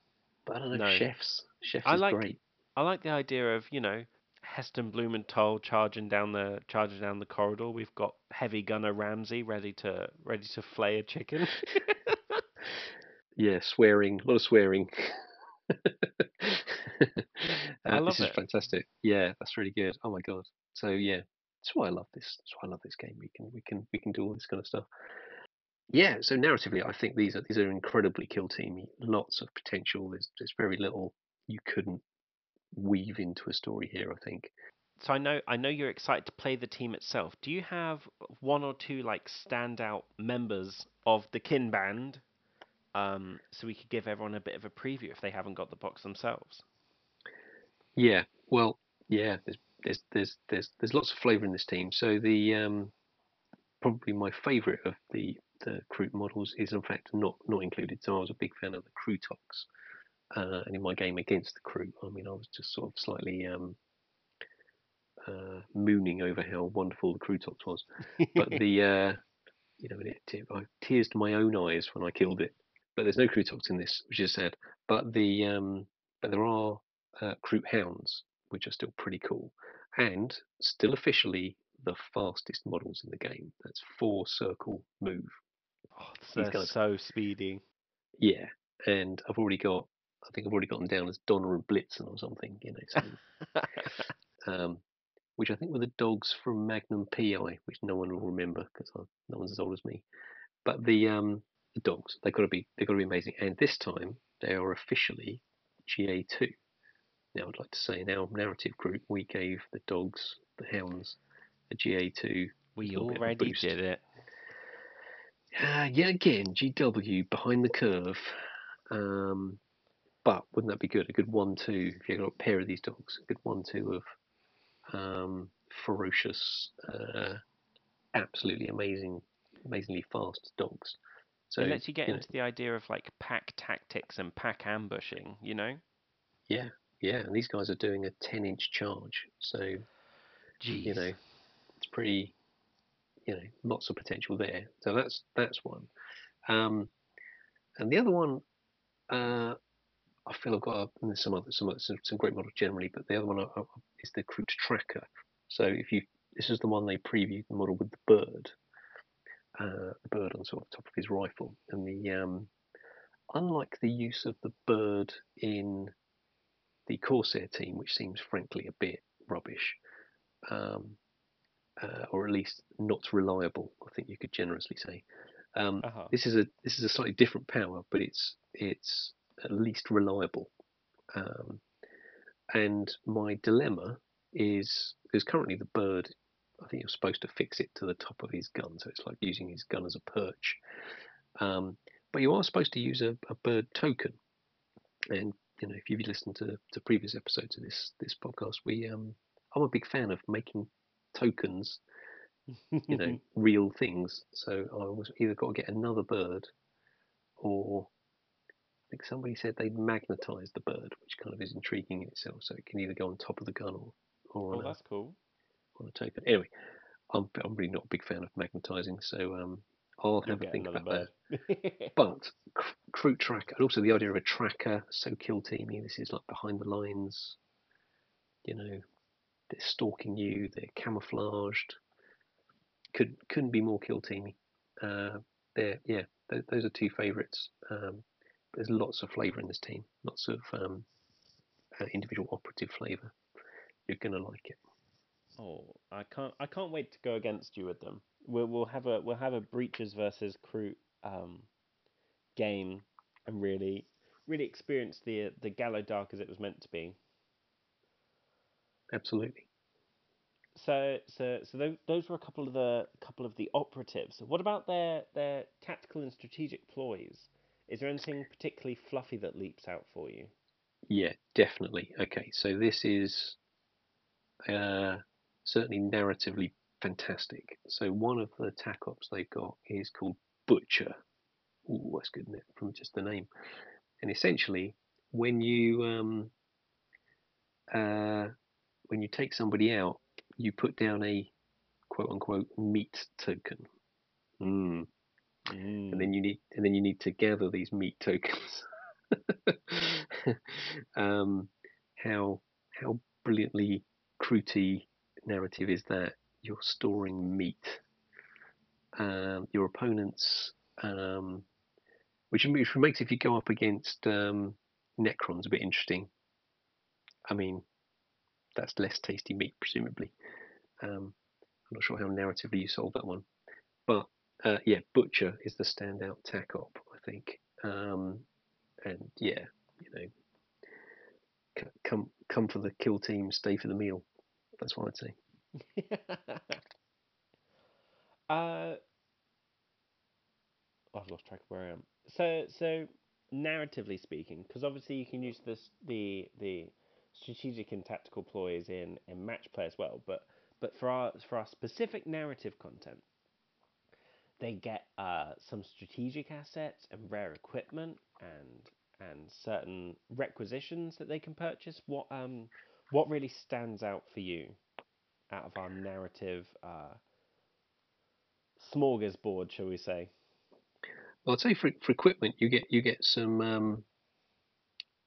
But I don't know, no. chefs. Chefs I is like, great. I like the idea of, you know, Heston Blumenthal charging down the charging down the corridor. We've got heavy gunner Ramsey ready to ready to flay a chicken. Yeah, swearing. A lot of swearing. Uh, I love this it. Is fantastic. Yeah, that's really good. Oh my god. So yeah, that's why I love this. That's why I love this game. We can we can we can do all this kind of stuff. Yeah. So narratively, I think these are these are incredibly kill teamy. Lots of potential. There's there's very little you couldn't weave into a story here, I think. So I know I know you're excited to play the team itself. Do you have one or two like standout members of the kin band, um, so we could give everyone a bit of a preview if they haven't got the box themselves? Yeah, well, yeah, there's there's there's there's there's lots of flavour in this team. So the um, probably my favourite of the the Kroot models is in fact not not included. So I was a big fan of the Krootox, uh, and in my game against the Kroot, I mean, I was just sort of slightly um, uh, mooning over how wonderful the Krootox was. But the uh, you know, it, it, I tears to my own eyes when I killed it. But there's no Krootox in this, which is sad. But the um, but there are. Uh, Kroot hounds, which are still pretty cool, and still officially the fastest models in the game. That's four circle move. Oh, they're guys. So speedy. Yeah, and I've already got. I think I've already got them down as Donner and Blitzen or something. You know, so, um, which I think were the dogs from Magnum P I, which no one will remember because no one's as old as me. But the um, the dogs, they've got to be they've got to be amazing. And this time they are officially G A two. Now, I'd like to say in our narrative group, we gave the dogs, the hounds, a G A two. We already did it. Uh, yeah, again, G W, behind the curve. Um, But wouldn't that be good? A good one two, if you've got a pair of these dogs, a good one two of um, ferocious, uh, absolutely amazing, amazingly fast dogs. So it lets you get you know, into the idea of like pack tactics and pack ambushing, you know? Yeah, yeah. And these guys are doing a ten inch charge. So, Jeez. you know, it's pretty, you know, lots of potential there. So that's that's one. Um, and the other one, uh, I feel I've got a, some other some other, some great models generally, but the other one is the Krootracker. So if you this is the one they previewed the model with the bird, uh, the bird on sort of top of his rifle, and the um, unlike the use of the bird in the Corsair team, which seems frankly a bit rubbish, um, uh, or at least not reliable, I think you could generously say. Um, uh-huh. This is a this is a slightly different power, but it's it's at least reliable. Um, and my dilemma is, because currently the bird, I think you're supposed to fix it to the top of his gun, so it's like using his gun as a perch. Um, but you are supposed to use a, a bird token. And you know, if you've listened to, to previous episodes of this this podcast, we um, I'm a big fan of making tokens, you know, real things. So I was either got to get another bird, or I think somebody said they'd magnetise the bird, which kind of is intriguing in itself. So it can either go on top of the gun or, or oh, on, that's a, cool. on a token. Anyway, I'm I'm really not a big fan of magnetising, so um, I'll have You'll a think about bird. that. But Krootracker, and also the idea of a tracker, so kill teamy. This is like behind the lines. You know, they're stalking you. They're camouflaged. Could couldn't be more kill teamy. Uh, they're yeah, th- those are two favourites. Um, There's lots of flavour in this team, lots of um, uh, individual operative flavour. You're gonna like it. Oh, I can't! I can't wait to go against you with them. We'll we'll have a we'll have a Breachers versus Kroot um, game, and really really experience the the Gallo Dark as it was meant to be. Absolutely. So so so those, those were a couple of the couple of the operatives. What about their their tactical and strategic ploys? Is there anything particularly fluffy that leaps out for you? Yeah, definitely. Okay, so this is uh, certainly narratively fantastic. So one of the tac ops they've got is called Butcher. Ooh, that's good, isn't it? From just the name. And essentially, when you um, uh, when you take somebody out, you put down a quote unquote meat token. Mm. Mm. And then you need, and then you need to gather these meat tokens. um, how how brilliantly Krooty narrative is that? You're storing meat. Um, your opponents, um, which, which makes if you go up against um, Necrons a bit interesting. I mean, that's less tasty meat, presumably. Um, I'm not sure how narratively you solve that one, but. Uh, yeah, Butcher is the standout tac op, I think. Um, and yeah, you know, c- come come for the kill team, stay for the meal. That's what I'd say. uh, I've lost track of where I am. So, so narratively speaking, because obviously you can use this the the strategic and tactical ploys in, in match play as well, but but for our for our specific narrative content. They get uh, some strategic assets and rare equipment and and certain requisitions that they can purchase. What um what really stands out for you out of our narrative uh, smorgasbord, shall we say? Well, I'd say for for equipment, you get you get some. Um,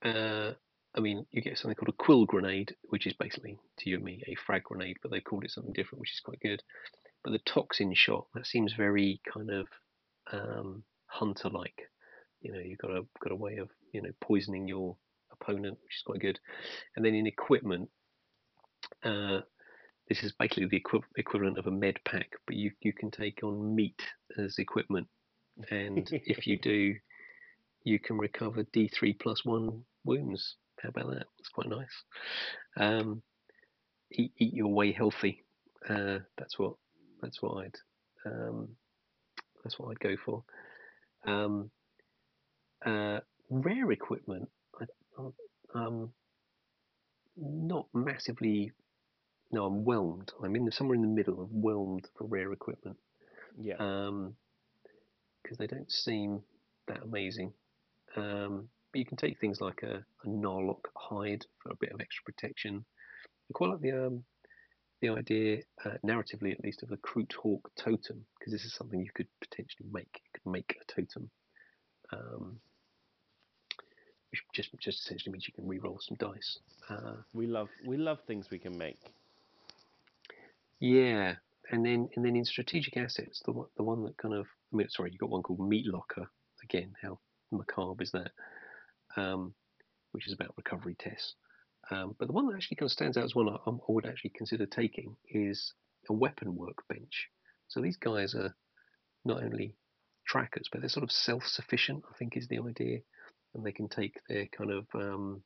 uh, I mean, you get something called a quill grenade, which is basically to you and me a frag grenade, but they called it something different, which is quite good. But the toxin shot, that seems very kind of um, hunter-like. You know, you've got a got a way of, you know, poisoning your opponent, which is quite good. And then in equipment, uh, this is basically the equi- equivalent of a med pack, but you, you can take on meat as equipment. And if you do, you can recover D three plus one wounds. How about that? That's quite nice. Um, eat, eat your way healthy. Uh, that's what. That's what I'd, um, that's what I'd go for. Um, uh, rare equipment. I, um, not massively. No, I'm whelmed. I'm in the, somewhere in the middle. I'm whelmed for rare equipment. Yeah. Um, because they don't seem that amazing. Um, but you can take things like a, a Narlock hide for a bit of extra protection. I quite like the um, the idea, uh, narratively at least, of a Kroothawk totem, because this is something you could potentially make. You could make a totem, um, which just just essentially means you can re-roll some dice. Uh, we love we love things we can make. Yeah, and then and then in strategic assets, the one the one that kind of I mean, sorry, you got one called Meat Locker. Again, how macabre is that? Um, which is about recovery tests. Um, but the one that actually kind of stands out as one I, I would actually consider taking is a weapon workbench. So these guys are not only trackers, but they're sort of self-sufficient, I think is the idea, and they can take their kind of um,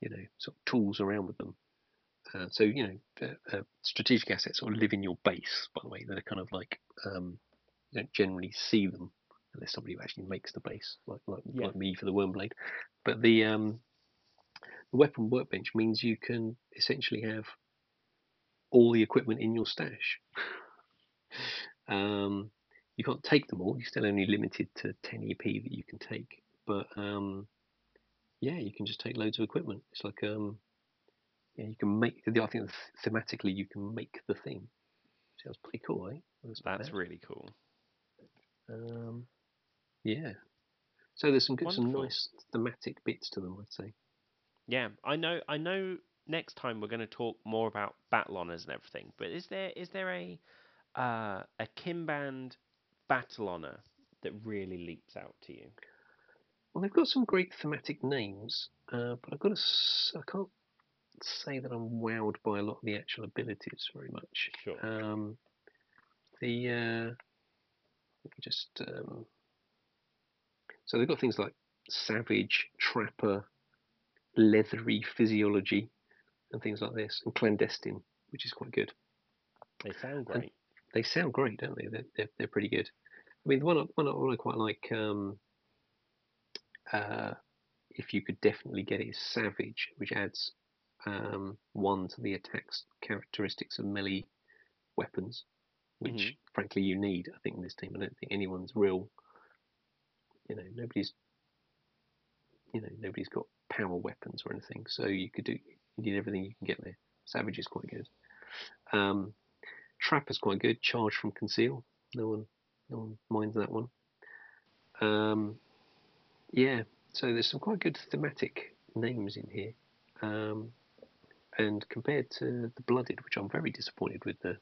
you know sort of tools around with them. Uh, so you know, uh, uh, strategic assets sort of live in your base. By the way, they're kind of like um, you don't generally see them unless somebody who actually makes the base, like like, yeah. like me for the Wormblade. But the um, the weapon workbench means you can essentially have all the equipment in your stash. um, you can't take them all. You're still only limited to ten E P that you can take. But um, yeah, you can just take loads of equipment. It's like um, yeah, you can make. I think thematically, you can make the thing. Sounds pretty cool, eh? That's, That's really cool. Um, yeah. So there's some good, Wonderful. some nice thematic bits to them, I'd say. Yeah, I know. I know. Next time we're going to talk more about battle honors and everything. But is there is there a uh, a Kimband battle honor that really leaps out to you? Well, they've got some great thematic names, uh, but I've got to. I can't say that I'm wowed by a lot of the actual abilities very much. Sure. Um, the uh, let me just um, so they've got things like Savage, Trapper, Leathery Physiology and things like this, and Clandestine, which is quite good. They sound great. And they sound great, don't they? They're, they're, they're pretty good. I mean, the one I, one I, one I quite like, um, uh, if you could definitely get it, is Savage, which adds um, one to the attacks characteristics of melee weapons, which, mm-hmm. frankly, you need, I think, in this team. I don't think anyone's real, you know, nobody's, you know, nobody's got power weapons or anything, so you could do you need everything you can get there. Savage is quite good. Um, Trapper's quite good. Charge from conceal. No one, no one minds that one. Um, yeah. So there's some quite good thematic names in here. Um, and compared to the Blooded, which I'm very disappointed with the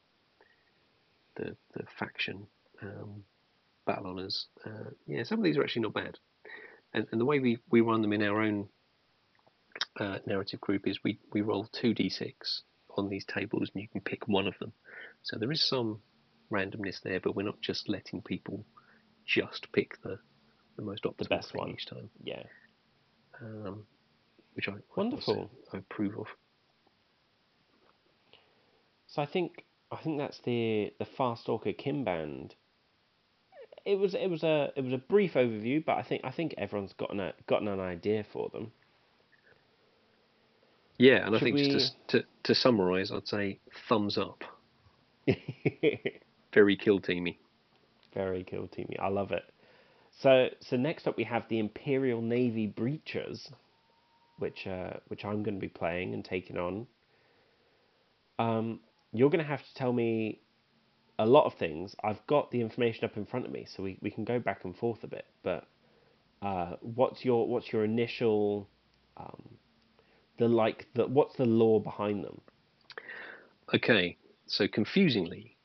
the, the faction um, battle honours. Uh, yeah, some of these are actually not bad. And, and the way we we run them in our own Uh, narrative group is we, we roll two d six on these tables and you can pick one of them. So there is some randomness there, but we're not just letting people just pick the, the most optimal, the best one each time. Yeah. Um, which I, Wonderful. I approve of. So I think I think that's the the Farstalker Kimband. It was it was a it was a brief overview, but I think I think everyone's gotten a, gotten an idea for them. Yeah, and Should I think we... just to, to to summarise, I'd say thumbs up. Very kill teamy. Very kill teamy. I love it. So so next up we have the Imperial Navy Breachers, which uh, which I'm going to be playing and taking on. Um, you're going to have to tell me a lot of things. I've got the information up in front of me, so we, we can go back and forth a bit. But uh, what's your what's your initial um, The like the what's the lore behind them? Okay, so confusingly,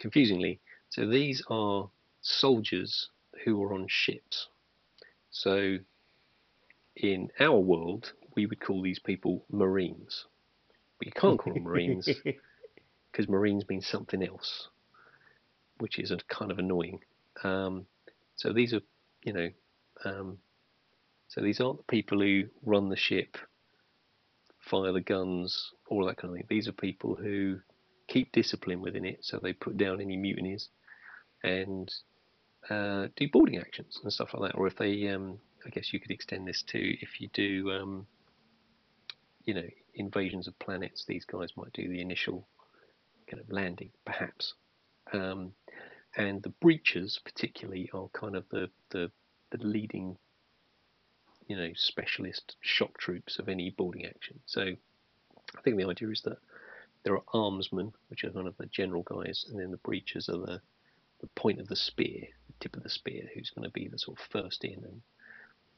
confusingly, so these are soldiers who are on ships. So in our world, we would call these people Marines, but you can't call them Marines because Marines means something else, which is kind of annoying. Um, so these are, you know. Um, So these aren't the people who run the ship, fire the guns, all that kind of thing. These are people who keep discipline within it, so they put down any mutinies and uh, do boarding actions and stuff like that. Or if they um, I guess you could extend this to if you do, um, you know, invasions of planets. These guys might do the initial kind of landing, perhaps. Um, and the breachers, particularly, are kind of the, the the leading, you know, specialist shock troops of any boarding action. So I think the idea is that there are armsmen, which are kind of the general guys, and then the breachers are the, the point of the spear, the tip of the spear, who's going to be the sort of first in, and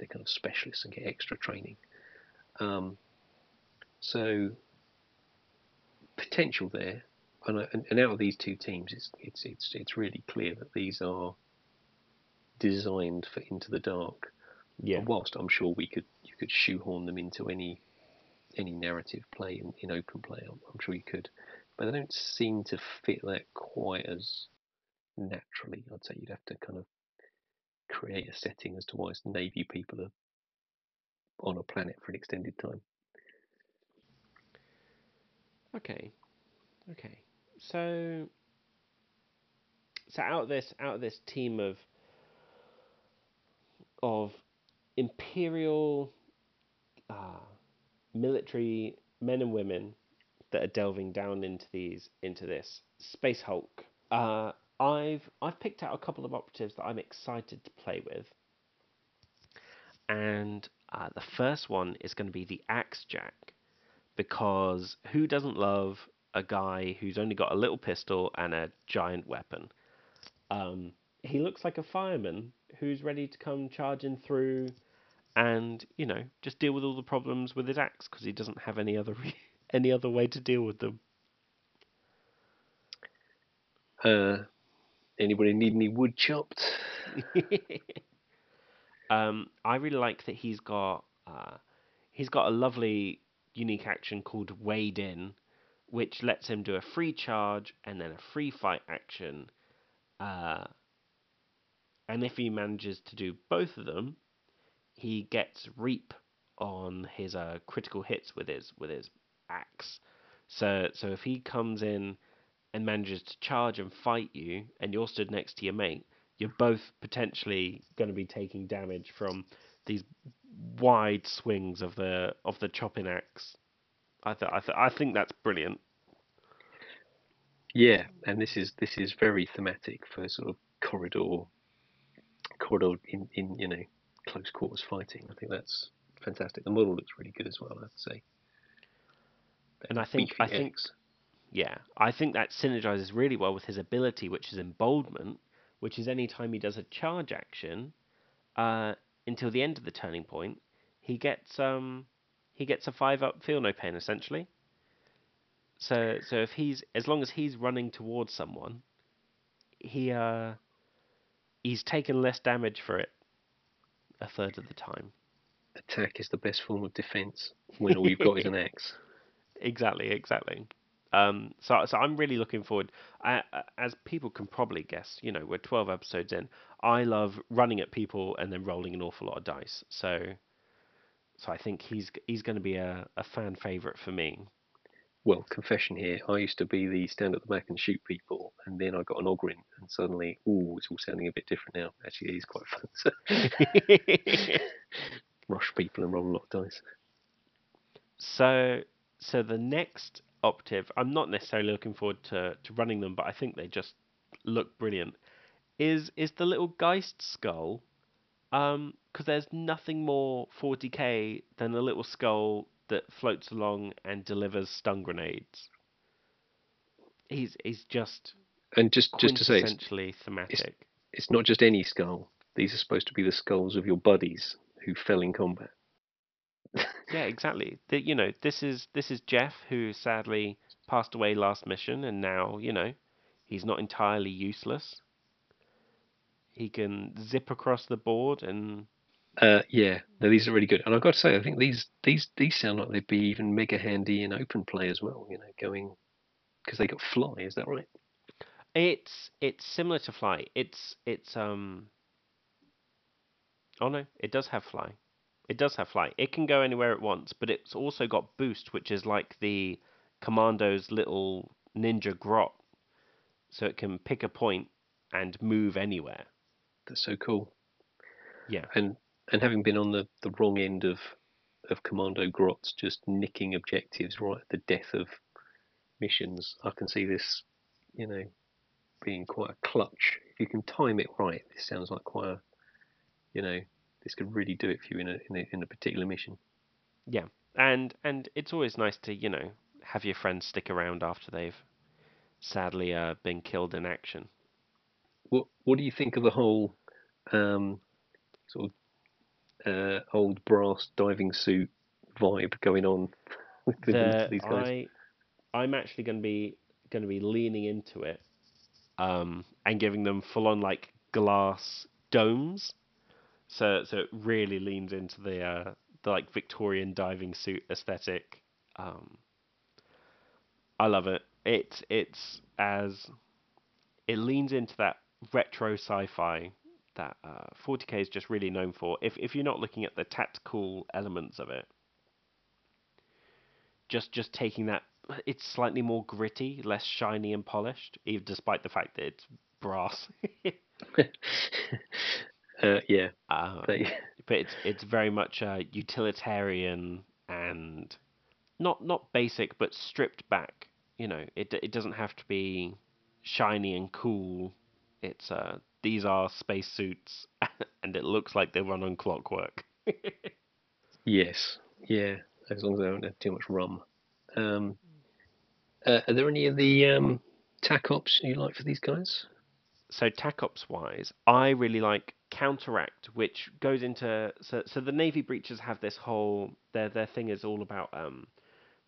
they're kind of specialists and get extra training. Um, so potential there. And, and out of these two teams, it's it's it's it's really clear that these are designed for Into the Dark. Yeah. And whilst I'm sure we could you could shoehorn them into any any narrative play in, in open play, I'm, I'm sure you could, but they don't seem to fit that quite as naturally. I'd say you'd have to kind of create a setting as to why it's Navy people are on a planet for an extended time. Okay. Okay. So, so out of this, out of this team of of imperial uh, military men and women that are delving down into these into this Space Hulk, uh, I've I've picked out a couple of operatives that I'm excited to play with, and uh, the first one is going to be the Axe Jack, because who doesn't love a guy who's only got a little pistol and a giant weapon? Um, he looks like a fireman who's ready to come charging through and, you know, just deal with all the problems with his axe, because he doesn't have any other re- any other way to deal with them. Uh, anybody need any wood chopped? um, I really like that he's got uh, he's got a lovely unique action called Wade In, which lets him do a free charge and then a free fight action. Uh, and if he manages to do both of them, he gets reap on his uh, critical hits with his with his axe. So so if he comes in and manages to charge and fight you, and you're stood next to your mate, you're both potentially going to be taking damage from these wide swings of the of the chopping axe. I th- I, th- I think that's brilliant. Yeah, and this is this is very thematic for sort of corridor, corridor in, in you know close quarters fighting. I think that's fantastic. The model looks really good as well, I have to say. That and I think I think, yeah, I think that synergizes really well with his ability, which is emboldenment, which is any time he does a charge action, uh, until the end of the turning point, he gets um. He gets a five up, feel no pain, essentially. So, so if he's as long as he's running towards someone, he uh, he's taken less damage for it a third of the time. Attack is the best form of defense when all you've got is an axe. Exactly, exactly. Um, so, so I'm really looking forward. I, as people can probably guess, you know, we're twelve episodes in. I love running at people and then rolling an awful lot of dice. So. So I think he's he's going to be a, a fan favourite for me. Well, confession here, I used to be the stand at the back and shoot people, and then I got an Ogryn, and suddenly, ooh, it's all sounding a bit different now. Actually, he's quite fun. So. Rush people and roll a lot of dice. So, so the next operative, I'm not necessarily looking forward to, to running them, but I think they just look brilliant, is, is the little Geist skull. Um, because there's nothing more forty k than a little skull that floats along and delivers stun grenades. He's he's just and just just to say, essentially thematic. It's, it's not just any skull. These are supposed to be the skulls of your buddies who fell in combat. Yeah, exactly. The, you know, this is this is Jeff, who sadly passed away last mission, and now you know he's not entirely useless. He can zip across the board and... Uh, yeah, no, these are really good. And I've got to say, I think these these, these sound like they'd be even mega handy in open play as well, you know, going... Because they got fly, is that right? It's it's similar to fly. It's... it's um. Oh, no, it does have fly. It does have fly. It can go anywhere it wants, but it's also got boost, which is like the Commandos' little ninja grot. So it can pick a point and move anywhere. That's so cool. Yeah. And and having been on the, the wrong end of, of Commando grots, just nicking objectives right at the death of missions, I can see this, you know, being quite a clutch. If you can time it right, this sounds like quite a, you know, this could really do it for you in a in a, in a particular mission. Yeah, and and it's always nice to, you know, have your friends stick around after they've sadly uh, been killed in action. What what do you think of the whole um, sort of uh, old brass diving suit vibe going on with the, these guys? I, I'm actually going to be going to be leaning into it um, and giving them full on like glass domes, so so it really leans into the uh, the like Victorian diving suit aesthetic. Um, I love it. It's it's as it leans into that retro sci-fi that uh, forty K is just really known for. If if you're not looking at the tactical elements of it, just just taking that, it's slightly more gritty, less shiny and polished, even despite the fact that it's brass. uh, yeah, um, but it's it's very much uh, utilitarian and not not basic, but stripped back. You know, it it doesn't have to be shiny and cool. It's uh, these are spacesuits, and it looks like they run on clockwork. Yes, yeah, as long as they don't have too much rum. Um, uh, are there any of the um, tac ops you like for these guys? So tac ops wise, I really like Counteract, which goes into so so the Navy Breachers have this whole their their thing is all about um,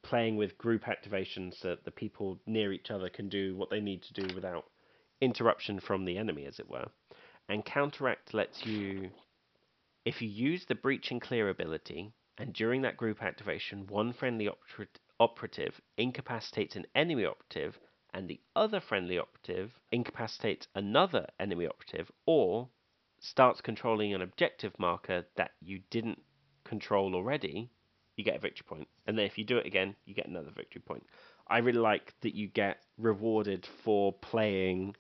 playing with group activations so that the people near each other can do what they need to do without interruption from the enemy, as it were. And Counteract lets you, if you use the breach and clear ability, and during that group activation, one friendly oper- operative incapacitates an enemy operative, and the other friendly operative incapacitates another enemy operative, or starts controlling an objective marker that you didn't control already, you get a victory point. And then if you do it again, you get another victory point. I really like that you get rewarded for playing,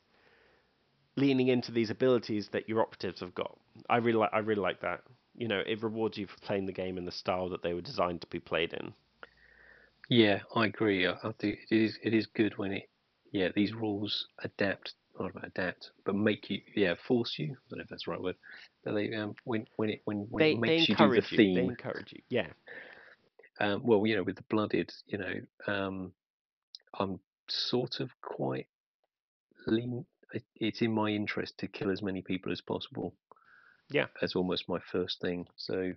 leaning into these abilities that your operatives have got. I really like, I really like that. You know, it rewards you for playing the game in the style that they were designed to be played in. Yeah, I agree. I think it is it is good when it, yeah, these rules adapt, not about adapt, but make you, yeah, force you. I don't know if that's the right word. But they um, when when it when, when they, it makes they encourage you do the theme. You, they encourage you. Yeah. Um, well, you know, with the blooded, you know, um, I'm sort of quite lean. It's in my interest to kill as many people as possible. Yeah, that's almost my first thing. So,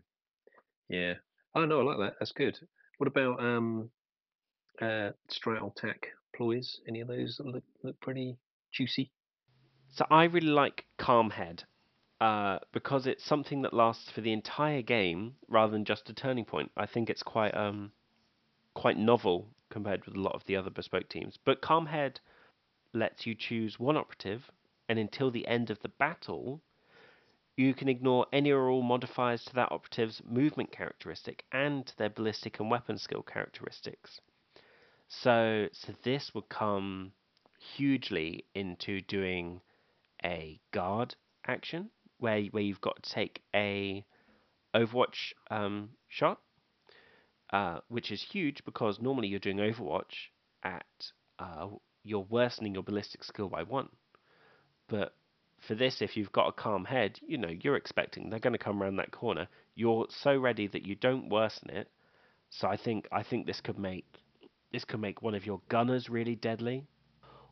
yeah. Oh no, I like that. That's good. What about um, uh, straddle tack ploys? Any of those that look look pretty juicy? So I really like Calmhead, uh, because it's something that lasts for the entire game rather than just a turning point. I think it's quite um, quite novel compared with a lot of the other bespoke teams. But Calmhead lets you choose one operative, and until the end of the battle, you can ignore any or all modifiers to that operative's movement characteristic and their ballistic and weapon skill characteristics. So, so this would come hugely into doing a guard action where where you've got to take a Overwatch um, shot, uh, which is huge because normally you're doing Overwatch at uh, you're worsening your ballistic skill by one. But for this, if you've got a calm head, you know, you're expecting they're going to come around that corner. You're so ready that you don't worsen it. So I think I think this could make this could make one of your gunners really deadly.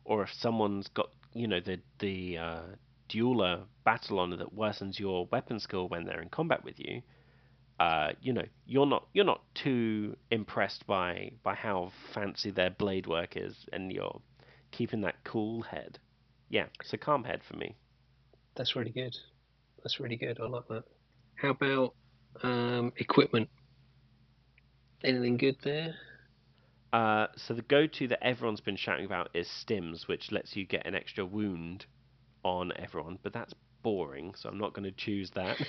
Or if someone's got, you know, the the uh, dueler battle honor that worsens your weapon skill when they're in combat with you, uh, you know, you're not you're not too impressed by by how fancy their blade work is, and you're keeping that cool head. Yeah, so calm head for me. That's really good. That's really good. I like that. How about um, equipment? Anything good there? Uh, so the go-to that everyone's been shouting about is stims, which lets you get an extra wound on everyone, but that's boring, so I'm not going to choose that.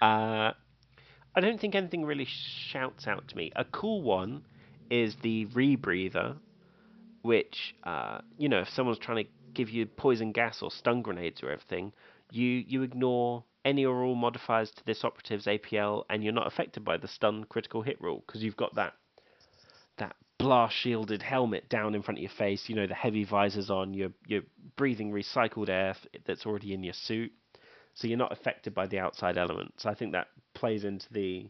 uh, I don't think anything really shouts out to me. A cool one is the rebreather, which, uh, you know, if someone's trying to give you poison gas or stun grenades or everything, you you ignore any or all modifiers to this operative's A P L, and you're not affected by the stun critical hit rule because you've got that that blast shielded helmet down in front of your face, you know, the heavy visors on, you're, you're breathing recycled air that's already in your suit, so you're not affected by the outside elements. I think that plays into the,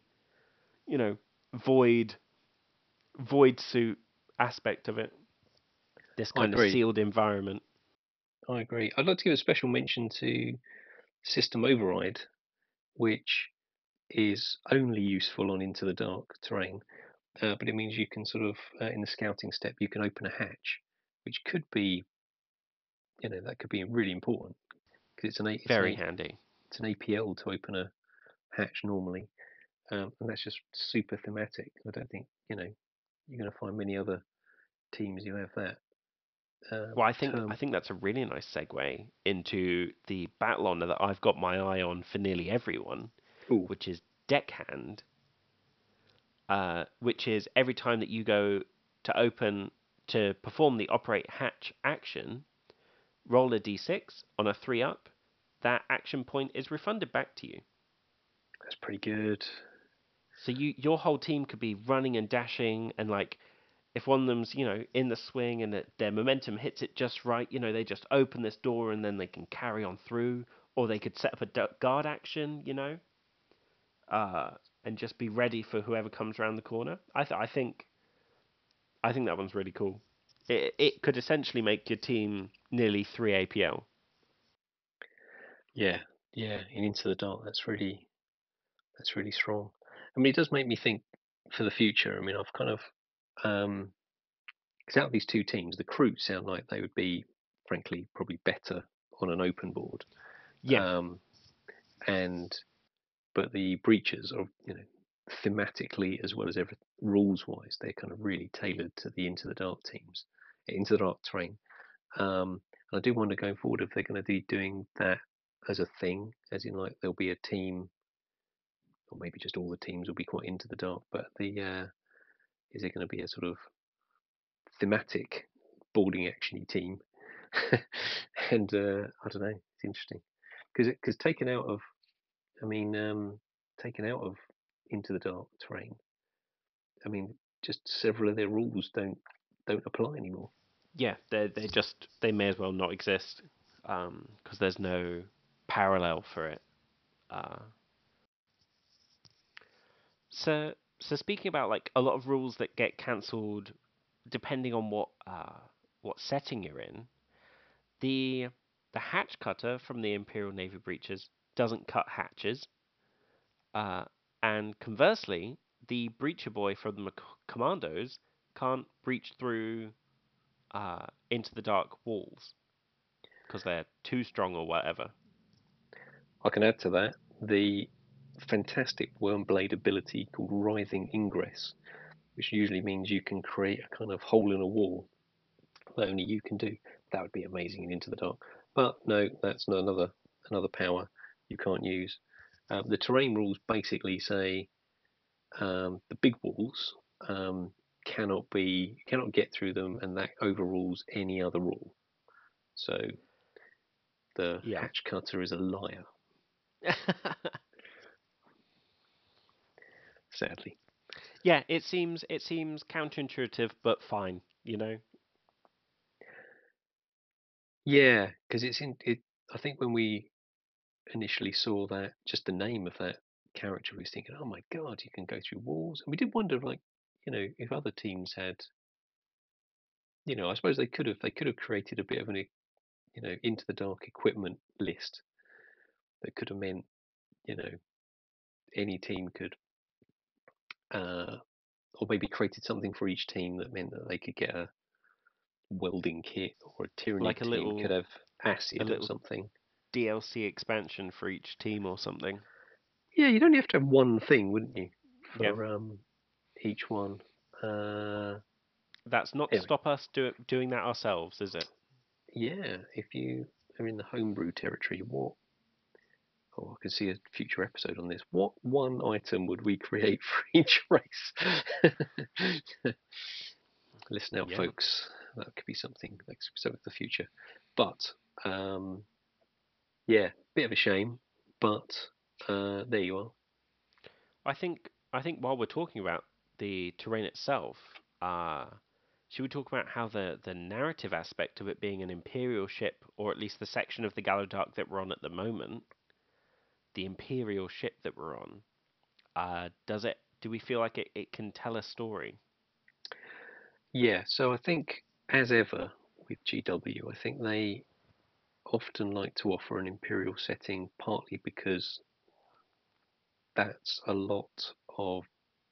you know, void void suit aspect of it, this kind of sealed environment. I agree. I'd like to give a special mention to System Override, which is only useful on Into the Dark terrain, uh, but it means you can sort of, uh, in the scouting step, you can open a hatch, which could be, you know, that could be really important, because it's an it's very an, handy. It's an A P L to open a hatch normally, um, and that's just super thematic. I don't think, you know, you're going to find many other teams who have that. Um, well, I think um, I think that's a really nice segue into the battle honour that I've got my eye on for nearly everyone, ooh. which is Deckhand, uh, which is every time that you go to open, to perform the Operate Hatch action, roll a d six on a three up, that action point is refunded back to you. That's pretty good. So you your whole team could be running and dashing, and like, if one of them's, you know, in the swing and it, their momentum hits it just right, you know, they just open this door and then they can carry on through, or they could set up a guard action, you know, uh, and just be ready for whoever comes around the corner. I th- I think, I think that one's really cool. It it could essentially make your team nearly three A P L. Yeah, yeah, and Into the Dark, that's really, that's really strong. I mean, it does make me think for the future. I mean, I've kind of. Um, because out of these two teams, the Kroot sound like they would be, frankly, probably better on an open board. Yeah. Um, and but the Breachers are, you know, thematically as well as every rules wise, they're kind of really tailored to the Into the Dark teams, Into the Dark terrain. Um, and I do wonder going forward if they're going to be doing that as a thing, as in like there'll be a team, or maybe just all the teams will be quite Into the Dark, but the uh. Is it going to be a sort of thematic boarding actiony team? and uh, I don't know. It's interesting because because taken out of, I mean, um, taken out of Into the Dark terrain, I mean, just several of their rules don't don't apply anymore. Yeah, they they just they may as well not exist because um, there's no parallel for it. Uh, so. So speaking about like a lot of rules that get cancelled depending on what uh, what setting you're in, the the hatch cutter from the Imperial Navy Breachers doesn't cut hatches, uh, and conversely, the Breacher Boy from the Commandos can't breach through uh, Into the Dark walls because they're too strong or whatever. I can add to that the fantastic Wormblade ability called Writhing Ingress, which usually means you can create a kind of hole in a wall that only you can do. That would be amazing in Into the Dark, but no, that's not another another power you can't use. Um, the terrain rules basically say um, the big walls um, cannot be cannot get through them, and that overrules any other rule. So the yeah. hatch cutter is a liar. Sadly, yeah, it seems it seems counterintuitive, but fine, you know. Yeah, because it's in it. I think when we initially saw that, just the name of that character, we was thinking, "Oh my god, you can go through walls," and we did wonder, like, you know, if other teams had, you know, I suppose they could have they could have created a bit of an, you know, Into the Dark equipment list that could have meant, you know, any team could. Uh, or maybe created something for each team that meant that they could get a welding kit, or a tyranny like a team little, could have acid or something. D L C expansion for each team or something. Yeah, you'd only have to have one thing, wouldn't you? For yeah. um, each one. Uh, That's not anyway. to stop us do, doing that ourselves, is it? Yeah, if you are in the homebrew territory, what? Oh, I can see a future episode on this. What one item would we create for each race? Listen out, yeah. folks. That could be something. That could be something for the future. But, um, yeah, bit of a shame but uh, there you are. I think I think while we're talking about the terrain itself, uh, should we talk about how the, the narrative aspect of it being an Imperial ship, or at least the section of the Gallodark that we're on at the moment, the Imperial ship that we're on, uh, does it? Do we feel like it, it can tell a story? Yeah, so I think, as ever with G W, I think they often like to offer an Imperial setting, partly because that's a lot of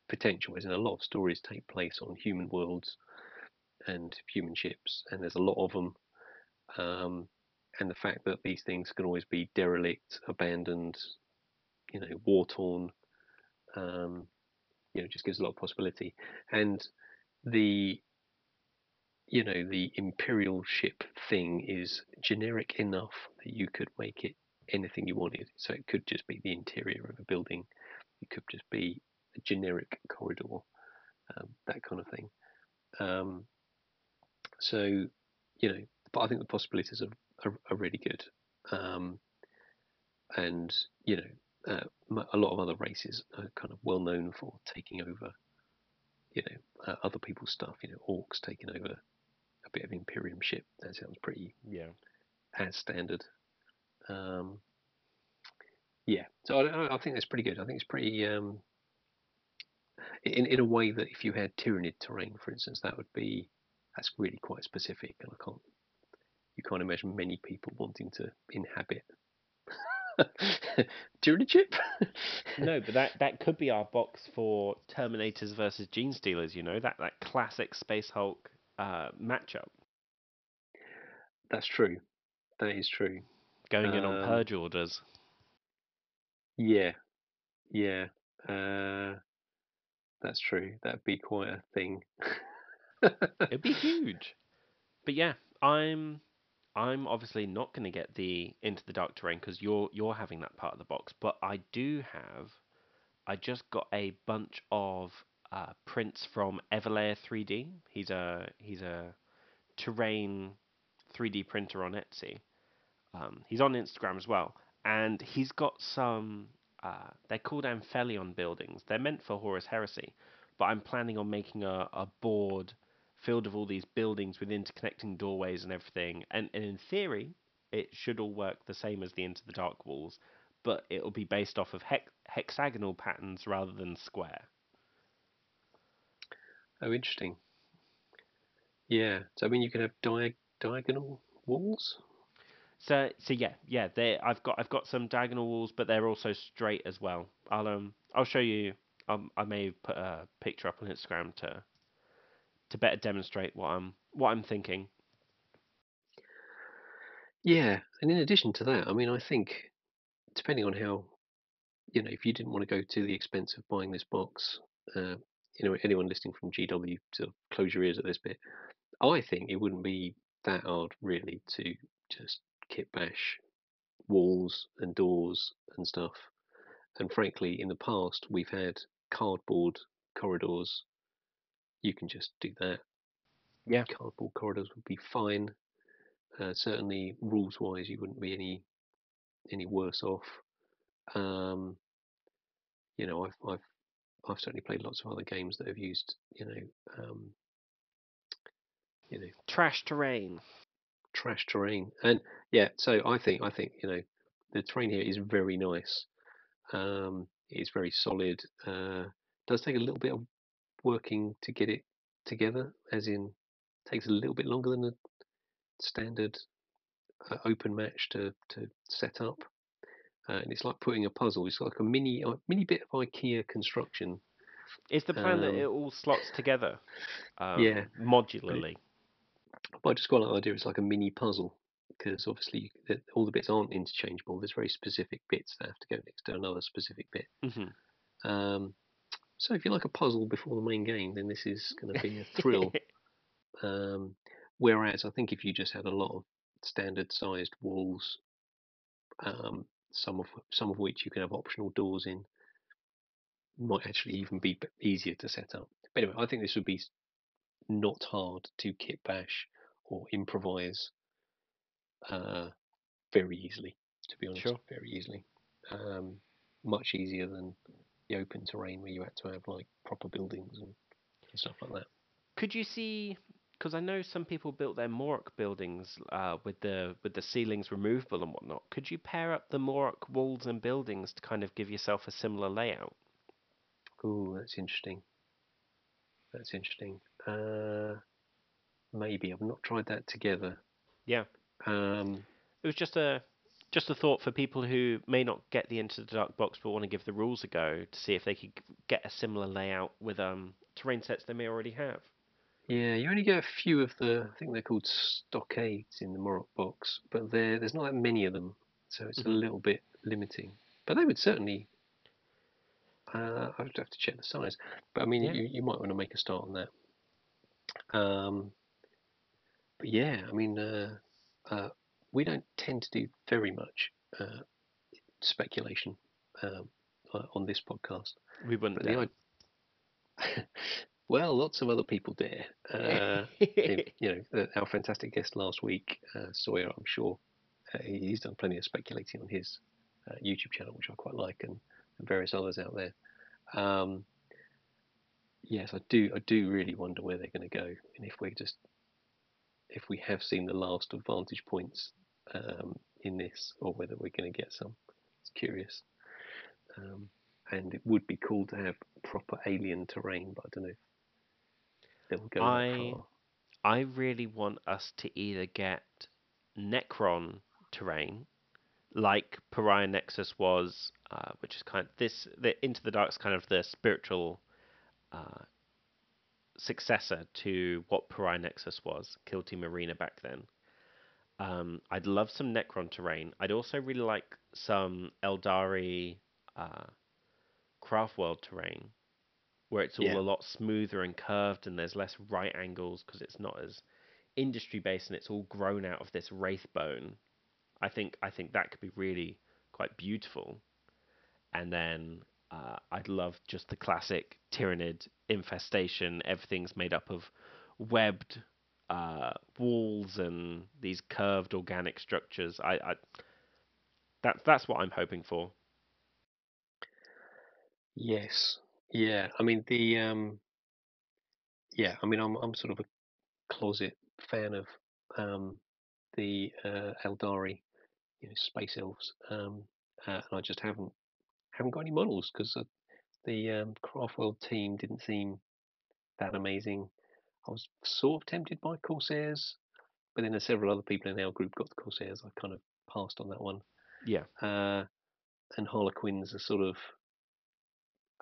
potential, as in a lot of stories take place on human worlds and human ships, and there's a lot of them, um, and the fact that these things can always be derelict, abandoned, you know, war-torn, um, you know, just gives a lot of possibility. And the, you know, the Imperial ship thing is generic enough that you could make it anything you wanted. So it could just be the interior of a building, it could just be a generic corridor, um, that kind of thing. Um, so, you know, but I think the possibilities are, are, are really good. Um, and, you know, uh, a lot of other races are kind of well known for taking over, you know, uh, other people's stuff, you know, orcs taking over a bit of Imperium ship. That sounds pretty, yeah, as standard. Um, yeah, so I, I think that's pretty good. I think it's pretty, um, in in a way that if you had Tyranid terrain, for instance, that would be, that's really quite specific, and I can't, you can't imagine many people wanting to inhabit Tyranid ship. No, but that, that could be our box for Terminators versus Gene Stealers, you know, that, that classic Space Hulk uh, matchup. That's true. That is true. Going in um, on purge orders. Yeah. Yeah. Uh, that's true. That'd be quite a thing. It'd be huge. But yeah, I'm... I'm obviously not going to get the Into the Dark terrain because you're you're having that part of the box, but I do have. I just got a bunch of uh, prints from Everlayer three D. He's a he's a terrain three D printer on Etsy. Um, he's on Instagram as well, and he's got some. Uh, they're called Amphelion buildings. They're meant for Horus Heresy, but I'm planning on making a a board filled of all these buildings with interconnecting doorways and everything, and, and in theory it should all work the same as the Into the Dark walls, but it'll be based off of hex hexagonal patterns rather than square. Oh, interesting. Yeah, so I mean you could have di diagonal walls. So so yeah yeah they I've got I've got some diagonal walls, but they're also straight as well. I'll um I'll show you. um I may put a picture up on Instagram to. To better demonstrate what I'm what I'm thinking. Yeah, and in addition to that, I mean, I think depending on how, you know, if you didn't want to go to the expense of buying this box, uh, you know, anyone listening from G W, to close your ears at this bit. I think it wouldn't be that hard really to just kit bash walls and doors and stuff. And frankly, in the past, we've had cardboard corridors. You can just do that. Yeah, cardboard corridors would be fine. Uh, certainly, rules-wise, you wouldn't be any any worse off. Um, you know, I've I've I've certainly played lots of other games that have used, you know, um, you know, trash terrain, trash terrain, and yeah. So I think I think you know the terrain here is very nice. Um, it's very solid. Uh, does take a little bit of working to get it together, as in takes a little bit longer than a standard uh, open match to to set up, uh, and it's like putting a puzzle. It's like a mini uh, mini bit of IKEA construction. It's the plan um, that it all slots together, um, yeah, modularly. But, but I just got an idea. It's like a mini puzzle because obviously all the bits aren't interchangeable. There's very specific bits that have to go next to another specific bit. Mm-hmm. Um, so if you like a puzzle before the main game, then this is going to be a thrill. um, whereas I think if you just had a lot of standard-sized walls, um, some of some of which you can have optional doors in, might actually even be easier to set up. But anyway, I think this would be not hard to kit bash or improvise uh, very easily. To be honest, sure. Very easily. um, much easier than the open terrain where you had to have like proper buildings and stuff like that. Could you see? Because I know some people built their Moroch buildings uh, with the with the ceilings removable and whatnot. Could you pair up the Moroch walls and buildings to kind of give yourself a similar layout? Ooh, that's interesting. That's interesting. Uh, maybe. I've not tried that together. Yeah. Um, it was just a just a thought for people who may not get the Into the Dark box but want to give the rules a go to see if they could get a similar layout with um terrain sets they may already have. Yeah, you only get a few of the, I think they're called stockades in the Moroch box, but there's not that many of them, so it's mm-hmm. a little bit limiting. But they would certainly, uh, I would have to check the size, but I mean, yeah. you, you might want to make a start on that. Um, but yeah, I mean, uh, uh, we don't tend to do very much uh, speculation um, on this podcast. We wouldn't dare. Well, lots of other people dare. Uh, you know, our fantastic guest last week, uh, Sawyer, I'm sure, uh, he's done plenty of speculating on his uh, YouTube channel, which I quite like, and, and various others out there. Um, yes, I do. I do really wonder where they're going to go, and if we're just, if we have seen the last of vantage points um, in this, or whether we're going to get some. It's curious. Um, and it would be cool to have proper alien terrain, but I don't know. If Go I, I really want us to either get Necron terrain, like Pariah Nexus was, uh, which is kind of this, the Into the Dark's kind of the spiritual uh, successor to what Pariah Nexus was, Kill Team Arena back then. Um, I'd love some Necron terrain. I'd also really like some Eldari uh, Craftworld terrain, where it's all yeah. a lot smoother and curved and there's less right angles because it's not as industry-based and it's all grown out of this wraith bone. I think I think that could be really quite beautiful. And then uh, I'd love just the classic Tyranid infestation. Everything's made up of webbed uh, walls and these curved organic structures. I, I that, that's what I'm hoping for. Yes. Yeah, I mean the um, yeah, I mean I'm I'm sort of a closet fan of um, the uh, Eldari, you know, space elves, um, uh, and I just haven't haven't got any models because the um, Craftworld team didn't seem that amazing. I was sort of tempted by Corsairs, but then there's several other people in our group got the Corsairs. I kind of passed on that one. Yeah, uh, and Harlequins are sort of.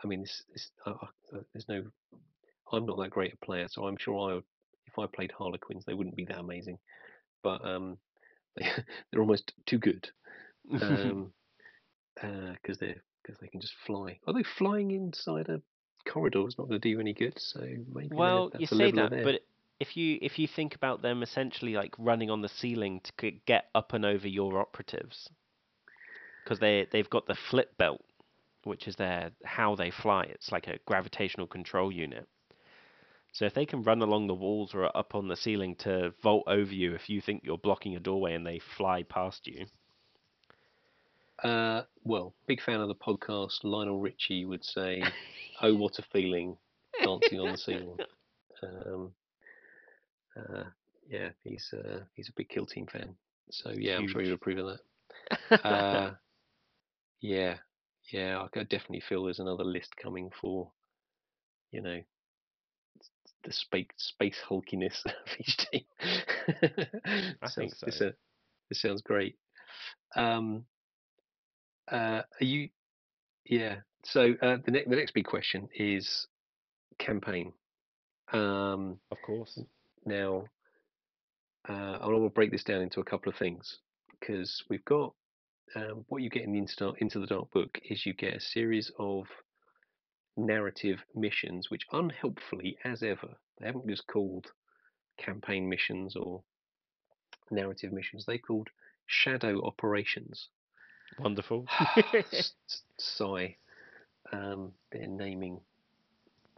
I mean, this, this, uh, uh, there's no. I'm not that great a player, so I'm sure I, would, if I played Harlequins, they wouldn't be that amazing. But um, they, they're almost too good, um, uh, because they're because they can just fly. Although flying inside a corridor is not going to do you any good, so maybe. Well, that's you a say that, but if you if you think about them essentially like running on the ceiling to get up and over your operatives, because they they've got the flip belt, which is their how they fly. It's like a gravitational control unit. So if they can run along the walls or up on the ceiling to vault over you if you think you're blocking a doorway and they fly past you. Uh, well, big fan of the podcast, Lionel Richie would say, "Oh, what a feeling, dancing on the ceiling." Um, uh, yeah, he's uh, he's a big Kill Team fan. So yeah, huge. I'm sure you'd approve of that. Uh, yeah. Yeah, I definitely feel there's another list coming for, you know, the space space hulkiness of each team. I think so. This, uh, this sounds great. Um, uh, are you? Yeah. So uh, the next the next big question is campaign. Um, of course. Now, uh, I will break this down into a couple of things because we've got. Um, what you get in the Into, Into the Dark book is you get a series of narrative missions, which unhelpfully, as ever, they haven't just called campaign missions or narrative missions. They called shadow operations. Wonderful. Sigh. Um, bit of naming.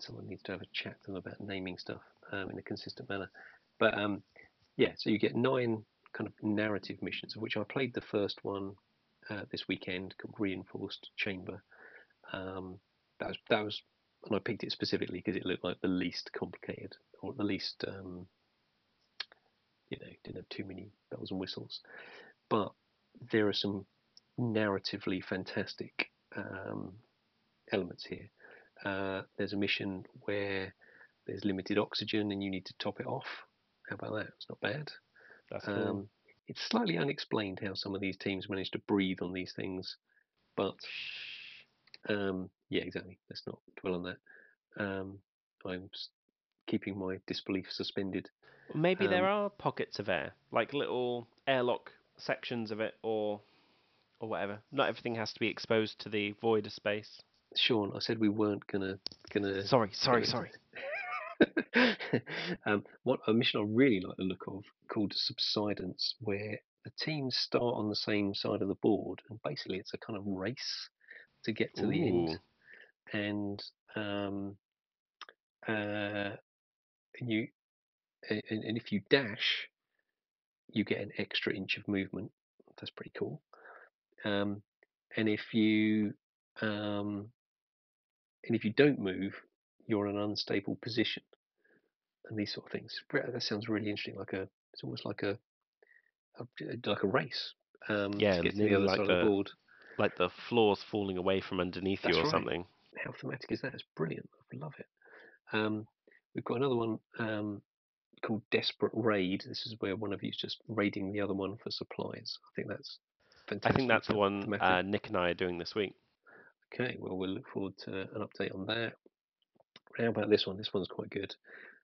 Someone needs to have a chat to them about naming stuff um, in a consistent manner. But um, yeah, so you get nine kind of narrative missions, of which I played the first one. uh, this weekend called Reinforced Chamber. Um, that was that was, and I picked it specifically because it looked like the least complicated, or the least, um, you know, didn't have too many bells and whistles. But there are some narratively fantastic um, elements here. Uh, there's a mission where there's limited oxygen and you need to top it off. How about that? It's not bad. That's cool. Um, it's slightly unexplained how some of these teams manage to breathe on these things, but um, yeah, exactly. Let's not dwell on that. Um, I'm keeping my disbelief suspended. Maybe um, there are pockets of air, like little airlock sections of it, or or whatever. Not everything has to be exposed to the void of space. Sean, I said we weren't gonna gonna. Sorry, sorry, sorry. um, what a mission I really like the look of, called Subsidence, where the teams start on the same side of the board, and basically it's a kind of race to get to Ooh. the end. And um, uh, you, and, and if you dash, you get an extra inch of movement. That's pretty cool. Um, and if you um, and if you don't move, you're in an unstable position, and these sort of things. That sounds really interesting. Like a, it's almost like a, a like a race. Um, yeah, to get to the other like side the, of the board. Like the floor's falling away from underneath That's you or right. something. How thematic is that? It's brilliant. I love it. Um, we've got another one um, called Desperate Raid. This is where one of you's just raiding the other one for supplies. I think that's fantastic. I think that's the one uh, Nick and I are doing this week. Okay, well, we'll look forward to an update on that. How about this one? This one's quite good.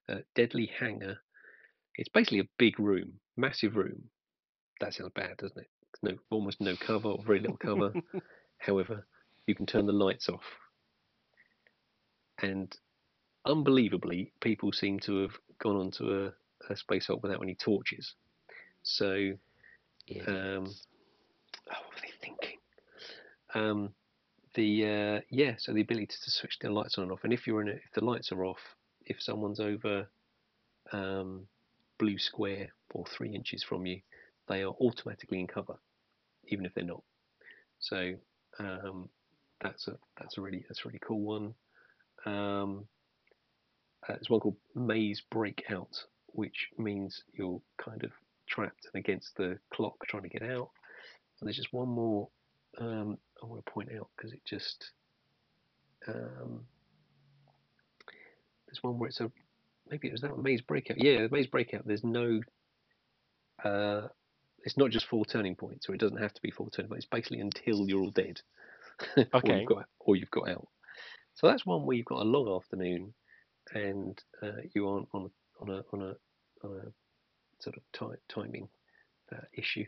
Uh, Deadly Hangar. It's basically a big room, massive room. That sounds bad, doesn't it? No, almost no cover, or very little cover. However, you can turn the lights off. And unbelievably, people seem to have gone onto a, a Space Hulk without any torches. So, yes. um, oh, what are they thinking? Um, The uh, yeah, so the ability to switch the lights on and off, and if you're in, a, if the lights are off, if someone's over um, blue square or three inches from you, they are automatically in cover, even if they're not. So um, that's a that's a really that's a really cool one. Um, uh, there's one called Maze Breakout, which means you're kind of trapped and against the clock trying to get out. And there's just one more. Um, I want to point out because it just um, there's one where it's a maybe it was that Maze Breakout. Yeah, Maze Breakout. There's no uh, it's not just four turning points, or it doesn't have to be four turning points. It's basically until you're all dead, okay, or you've got, or you've got out. So that's one where you've got a long afternoon, and uh, you aren't on on a on a, on a sort of ti- timing uh, issue.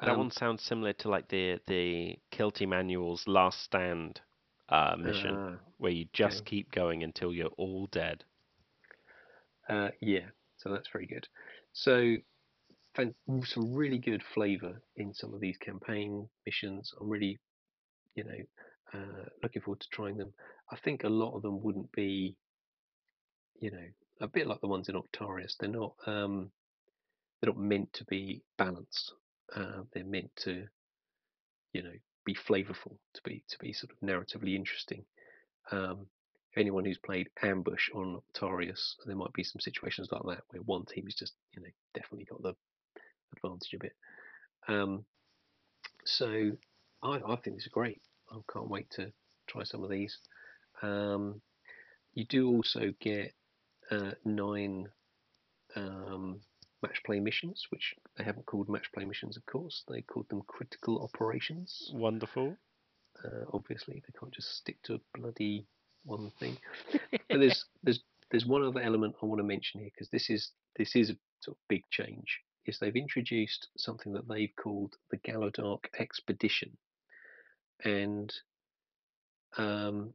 That um, one sounds similar to like the the Kill Team Annual's Last Stand uh, mission, uh, where you just okay. keep going until you're all dead. Uh, yeah, so that's very good. So some really good flavour in some of these campaign missions. I'm really, you know, uh, looking forward to trying them. I think a lot of them wouldn't be, you know, a bit like the ones in Octarius. They're not um, they're not meant to be balanced. Uh, they're meant to, you know, be flavourful, to be to be sort of narratively interesting. Um, anyone who's played Ambush on Octarius, there might be some situations like that where one team is just, you know, definitely got the advantage a bit. Um, so I, I think this is great. I can't wait to try some of these. Um, you do also get uh, nine. Um, match play missions, which they haven't called match play missions, of course. They called them critical operations. Wonderful. Uh, obviously, they can't just stick to a bloody one thing. But there's there's there's one other element I want to mention here, because this is this is a sort of big change. Is they've introduced something that they've called the Gellerpox Expedition, and um,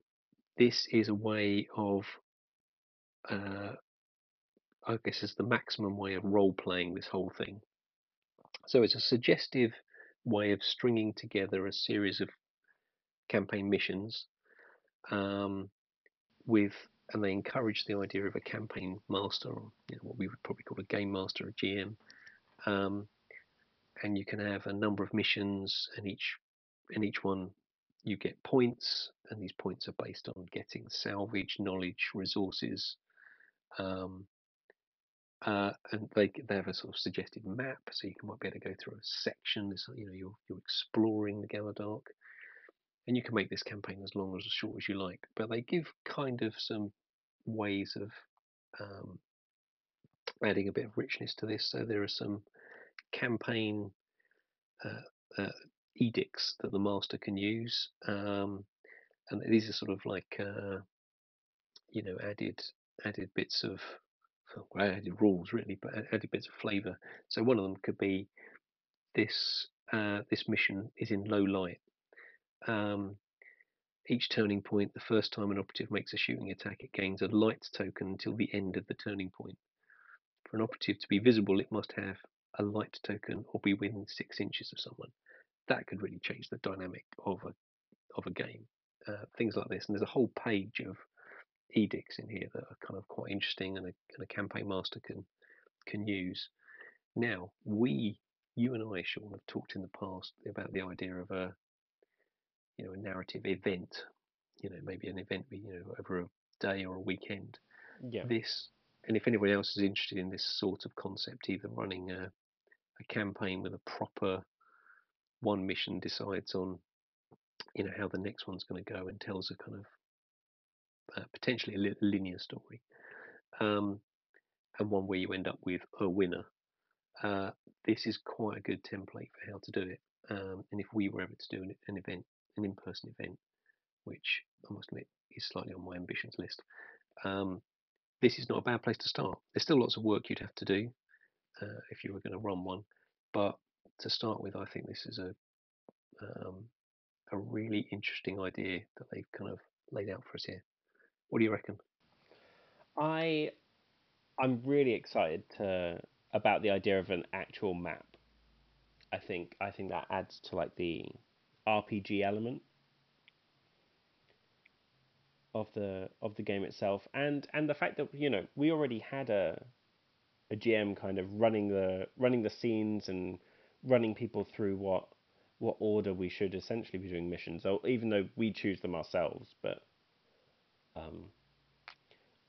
this is a way of uh, I guess is the maximum way of role-playing this whole thing. So it's a suggestive way of stringing together a series of campaign missions um, with, and they encourage the idea of a campaign master, or you know, what we would probably call a game master, a G M. Um, and you can have a number of missions, and each in each one you get points, and these points are based on getting salvage, knowledge, resources, um, uh, and they they have a sort of suggested map, so you might be able to go through a section. This, you know, you're you're exploring the Gellerpox, and you can make this campaign as long or as short as you like. But they give kind of some ways of um, adding a bit of richness to this. So there are some campaign uh, uh, edicts that the master can use, um, and these are sort of like uh, you know added added bits of well, added rules really, but added bits of flavour. So one of them could be this: uh, this mission is in low light. Um, each turning point, the first time an operative makes a shooting attack, it gains a light token until the end of the turning point. For an operative to be visible, it must have a light token or be within six inches of someone. That could really change the dynamic of a of a game. Uh, things like this, and there's a whole page of edicts in here that are kind of quite interesting, and a, and a campaign master can can use. Now, we, you and I, Sean, have talked in the past about the idea of a you know a narrative event. You know, maybe an event you know over a day or a weekend. Yeah. This, and if anybody else is interested in this sort of concept, either running a a campaign with a proper one mission decides on, you know, how the next one's going to go and tells a kind of uh, potentially a li linear story, um, and one where you end up with a winner. Uh, this is quite a good template for how to do it. Um, and if we were ever to do an, an event, an in-person event, which I must admit is slightly on my ambitions list, um, this is not a bad place to start. There's still lots of work you'd have to do uh, if you were going to run one, but to start with, I think this is a um, a really interesting idea that they've kind of laid out for us here. What do you reckon? I I'm really excited to, about the idea of an actual map. I think I think that adds to like the R P G element of the of the game itself, and and the fact that you know we already had a a G M kind of running the running the scenes and running people through what what order we should essentially be doing missions, so even though we choose them ourselves. But um,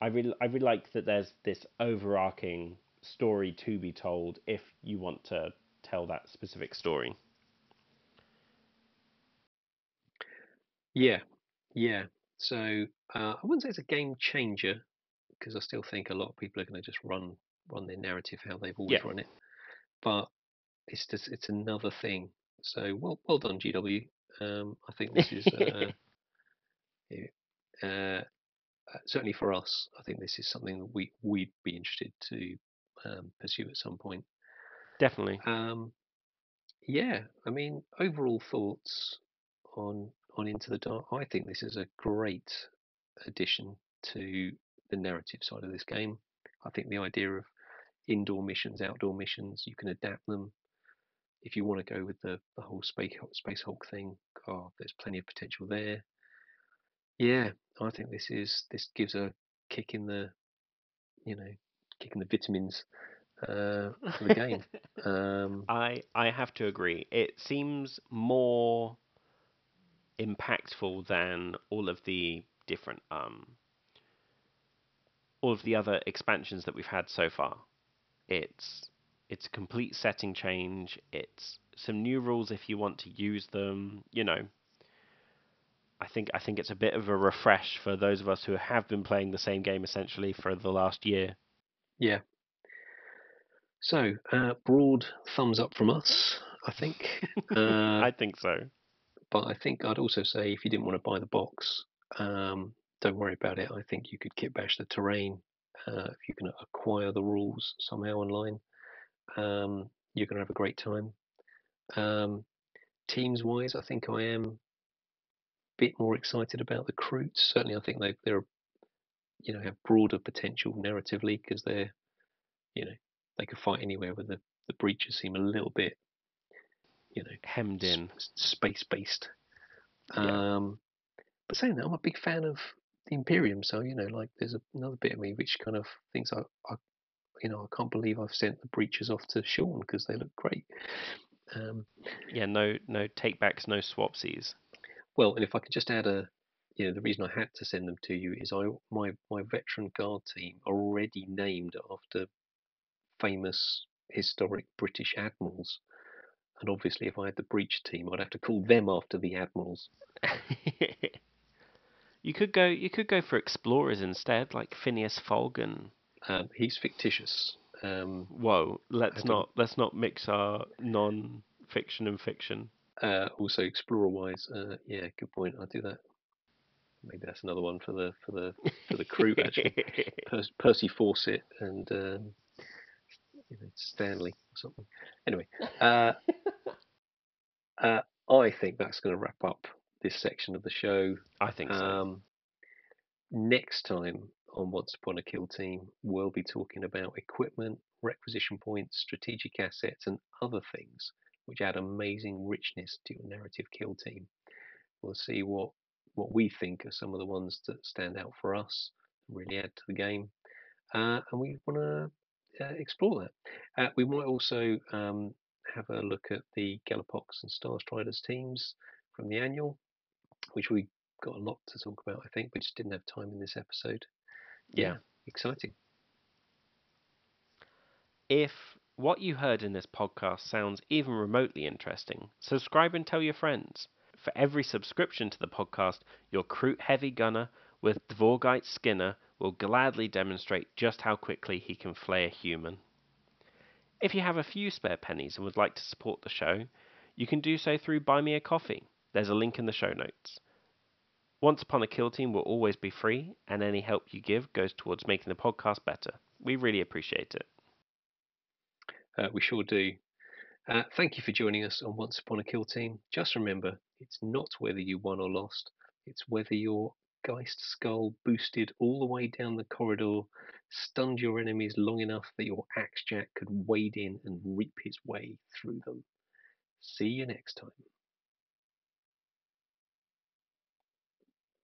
I really I really like that there's this overarching story to be told if you want to tell that specific story. Yeah, yeah. So uh, I wouldn't say it's a game changer, because I still think a lot of people are going to just run run their narrative how they've always yeah. run it, but it's just, it's another thing. So well, well done, G W. Um, I think this is uh, uh, certainly for us. I think this is something that we we'd be interested to um, pursue at some point. Definitely. Um, yeah. I mean, overall thoughts on on Into the Dark. I think this is a great addition to the narrative side of this game. I think the idea of indoor missions, outdoor missions, you can adapt them. If you want to go with the, the whole Space Hulk, Space Hulk thing, oh, there's plenty of potential there. Yeah, I think this is this gives a kick in the, you know, kick in the vitamins uh, for the game. um, I I have to agree. It seems more impactful than all of the different um all of the other expansions that we've had so far. It's It's a complete setting change. It's some new rules if you want to use them. You know, I think I think it's a bit of a refresh for those of us who have been playing the same game essentially for the last year. Yeah. So uh, broad thumbs up from us, I think. uh, I think so. But I think I'd also say if you didn't want to buy the box, um, don't worry about it. I think you could kitbash the terrain uh, if you can acquire the rules somehow online. Um, you're going to have a great time. Um, teams wise, I think I am a bit more excited about the Kroots. Certainly, I think they they're you know have broader potential narratively, because they're you know they could fight anywhere, where the the Breachers seem a little bit you know hemmed in, space based. Yeah. Um, but saying that, I'm a big fan of the Imperium, so you know like there's a, another bit of me which kind of thinks I. I You know, I can't believe I've sent the Breachers off to Sean, because they look great. Um, yeah, no, no take-backs, no swapsies. Well, and if I could just add a, you know, the reason I had to send them to you is I my my veteran guard team are already named after famous historic British admirals, and obviously if I had the breach team, I'd have to call them after the admirals. You could go, you could go for explorers instead, like Phineas Fogg and. Um, he's fictitious. Um, Whoa! Let's not let's not mix our non-fiction and fiction. Uh, also, explorer-wise, uh, yeah, good point. I'll do that. Maybe that's another one for the for the for the crew. Actually, per Percy Fawcett and um, you know, Stanley or something. Anyway, uh, uh, I think that's going to wrap up this section of the show. I think so. Um, next time on Once Upon a Kill Team, we'll be talking about equipment, requisition points, strategic assets, and other things which add amazing richness to your narrative kill team. We'll see what, what we think are some of the ones that stand out for us, really add to the game, uh, and we want to uh, explore that. Uh, we might also um, have a look at the Gellerpox and Starstriders teams from the annual, which we got a lot to talk about, I think. We just didn't have time in this episode. Yeah. Yeah, exciting. If what you heard in this podcast sounds even remotely interesting, subscribe and tell your friends. For every subscription to the podcast, your Kroot Heavy Gunner with Dvorgite Skinner will gladly demonstrate just how quickly he can flay a human. If you have a few spare pennies and would like to support the show, you can do so through Buy Me a Coffee. There's a link in the show notes. Once Upon a Kill Team will always be free, and any help you give goes towards making the podcast better. We really appreciate it. Uh, we sure do. Uh, thank you for joining us on Once Upon a Kill Team. Just remember, it's not whether you won or lost, it's whether your Geist skull boosted all the way down the corridor, stunned your enemies long enough that your Axe Jack could wade in and reap his way through them. See you next time.